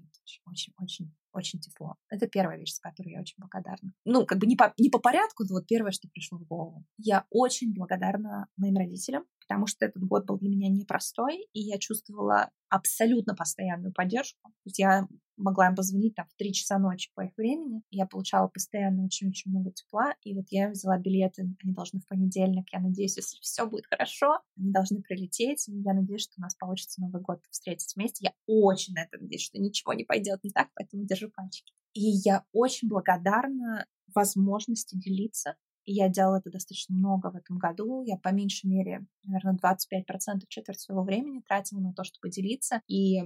очень-очень-очень тепло. Это первая вещь, за которую я очень благодарна. Ну, как бы не по порядку, но вот первое, что пришло в голову. Я очень благодарна моим родителям, потому что этот год был для меня непростой, и я чувствовала абсолютно постоянную поддержку. То есть я могла им позвонить там в 3 часа ночи по их времени, я получала постоянно очень-очень много тепла, и вот я взяла билеты, они должны в понедельник, я надеюсь, если все будет хорошо, они должны прилететь, я надеюсь, что у нас получится Новый год встретить вместе, я очень на это надеюсь, что ничего не пойдет не так, поэтому держу пальчики. И я очень благодарна возможности делиться. И я делала это достаточно много в этом году. Я по меньшей мере, наверное, 25% четверть своего времени тратила на то, чтобы делиться. И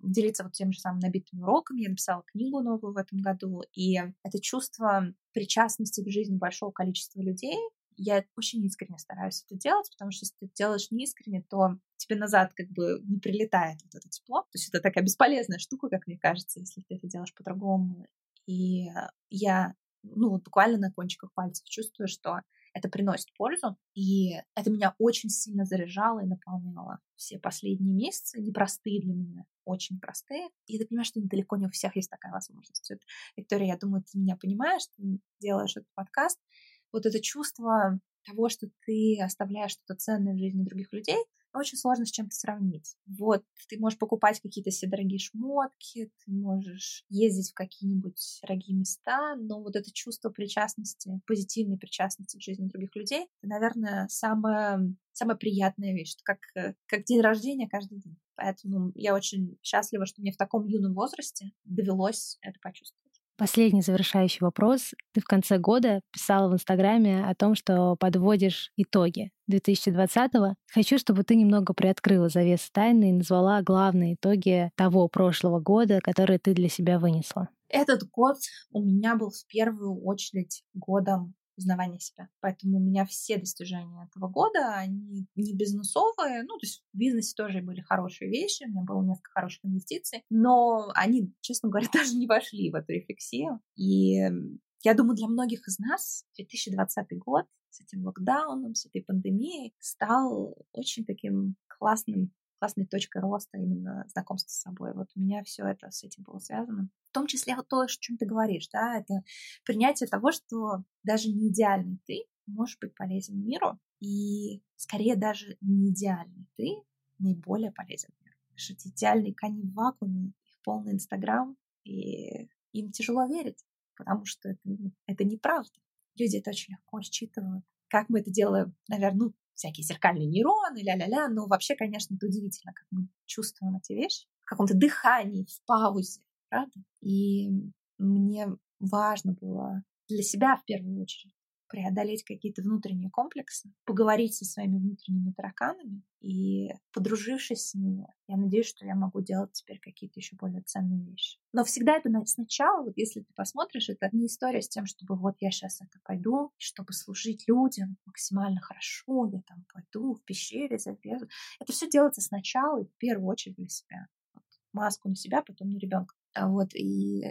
делиться вот тем же самым набитым уроком. Я написала книгу новую в этом году. И это чувство причастности к жизни большого количества людей, я очень искренне стараюсь это делать, потому что если ты делаешь неискренне, то тебе назад как бы не прилетает вот это тепло. То есть это такая бесполезная штука, как мне кажется, если ты это делаешь по-другому. И я... ну вот буквально на кончиках пальцев чувствую, что это приносит пользу, и это меня очень сильно заряжало и наполняло все последние месяцы, непростые для меня, очень простые, и ты понимаешь, что недалеко не у всех есть такая возможность. Вот, Виктория, я думаю, ты меня понимаешь, ты делаешь этот подкаст, вот это чувство того, что ты оставляешь что-то ценное в жизни других людей, очень сложно с чем-то сравнить. Вот, ты можешь покупать какие-то все дорогие шмотки, ты можешь ездить в какие-нибудь дорогие места, но вот это чувство причастности, позитивной причастности к жизни других людей, это, наверное, самая приятная вещь. Это как день рождения каждый день. Поэтому я очень счастлива, что мне в таком юном возрасте довелось это почувствовать. Последний завершающий вопрос. Ты в конце года писала в Инстаграме о том, что подводишь итоги 2020-го. Хочу, чтобы ты немного приоткрыла завесу тайны и назвала главные итоги того прошлого года, которые ты для себя вынесла. Этот год у меня был в первую очередь годом узнавания себя. Поэтому у меня все достижения этого года, они не бизнесовые, ну, то есть в бизнесе тоже были хорошие вещи, у меня было несколько хороших инвестиций, но они, честно говоря, даже не вошли в эту рефлексию. И я думаю, для многих из нас 2020 год с этим локдауном, с этой пандемией стал очень таким классной точкой роста именно знакомства с собой. Вот у меня все это с этим было связано. В том числе то, о чем ты говоришь, да, это принятие того, что даже не идеальный ты можешь быть полезен миру, и скорее даже не идеальный ты наиболее полезен миру. Потому что идеальные кони в вакууме, их полный Инстаграм, и им тяжело верить, потому что это неправда. Люди это очень легко считывают. Как мы это делаем, наверное, всякие зеркальные нейроны, ля-ля-ля, но вообще, конечно, это удивительно, как мы чувствуем эти вещи в каком-то дыхании, в паузе, правда? И мне важно было для себя, в первую очередь, преодолеть какие-то внутренние комплексы, поговорить со своими внутренними тараканами, и, подружившись с ними, я надеюсь, что я могу делать теперь какие-то еще более ценные вещи. Но всегда это сначала, вот если ты посмотришь, это не история с тем, чтобы вот я сейчас это пойду, чтобы служить людям максимально хорошо, я там пойду в пещере, залезу. Это все делается сначала и в первую очередь для себя. Вот, маску на себя, потом на ребенка. Вот, и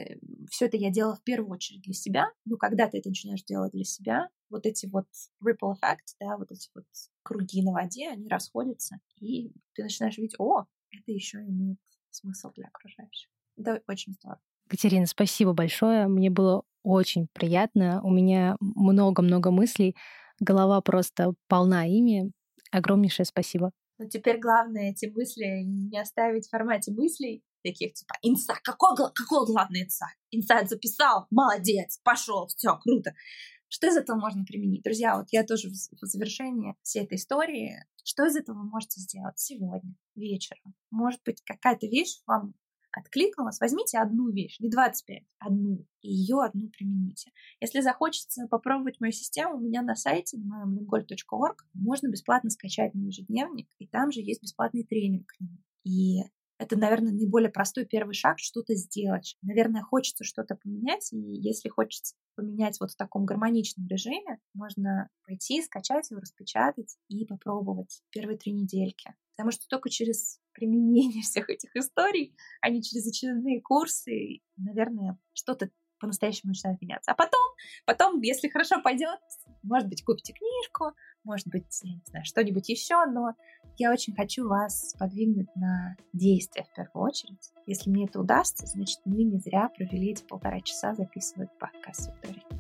все это я делала в первую очередь для себя, но когда ты это начинаешь делать для себя, вот эти вот ripple effect, да, вот эти вот круги на воде, они расходятся, и ты начинаешь видеть, это еще имеет смысл для окружающих. Это очень здорово. Катерина, спасибо большое, мне было очень приятно, у меня много-много мыслей, голова просто полна ими, огромнейшее спасибо. Но теперь главное эти мысли не оставить в формате мыслей, таких типа инсайт, какой главный инсайт? Инсайт записал, молодец, пошел, все, круто. Что из этого можно применить? Друзья, вот я тоже в завершении всей этой истории, что из этого вы можете сделать сегодня, вечером? Может быть, какая-то вещь вам откликнулась, возьмите одну вещь, не 25, одну, и ее одну примените. Если захочется попробовать мою систему, у меня на сайте, на моем lengold.org, можно бесплатно скачать мой ежедневник, и там же есть бесплатный тренинг к нему. И это, наверное, наиболее простой первый шаг, что-то сделать. Наверное, хочется что-то поменять, и если хочется поменять вот в таком гармоничном режиме, можно пойти, скачать его, распечатать и попробовать первые 3 недельки. Потому что только через применение всех этих историй, а не через очередные курсы, наверное, что-то по-настоящему начинает меняться. А потом, если хорошо пойдет, может быть, купите книжку, может быть, я не знаю, что-нибудь еще, но я очень хочу вас подвигнуть на действия в первую очередь. Если мне это удастся, значит, мы не зря провели эти 1,5 часа записывать подкаст с Викторией.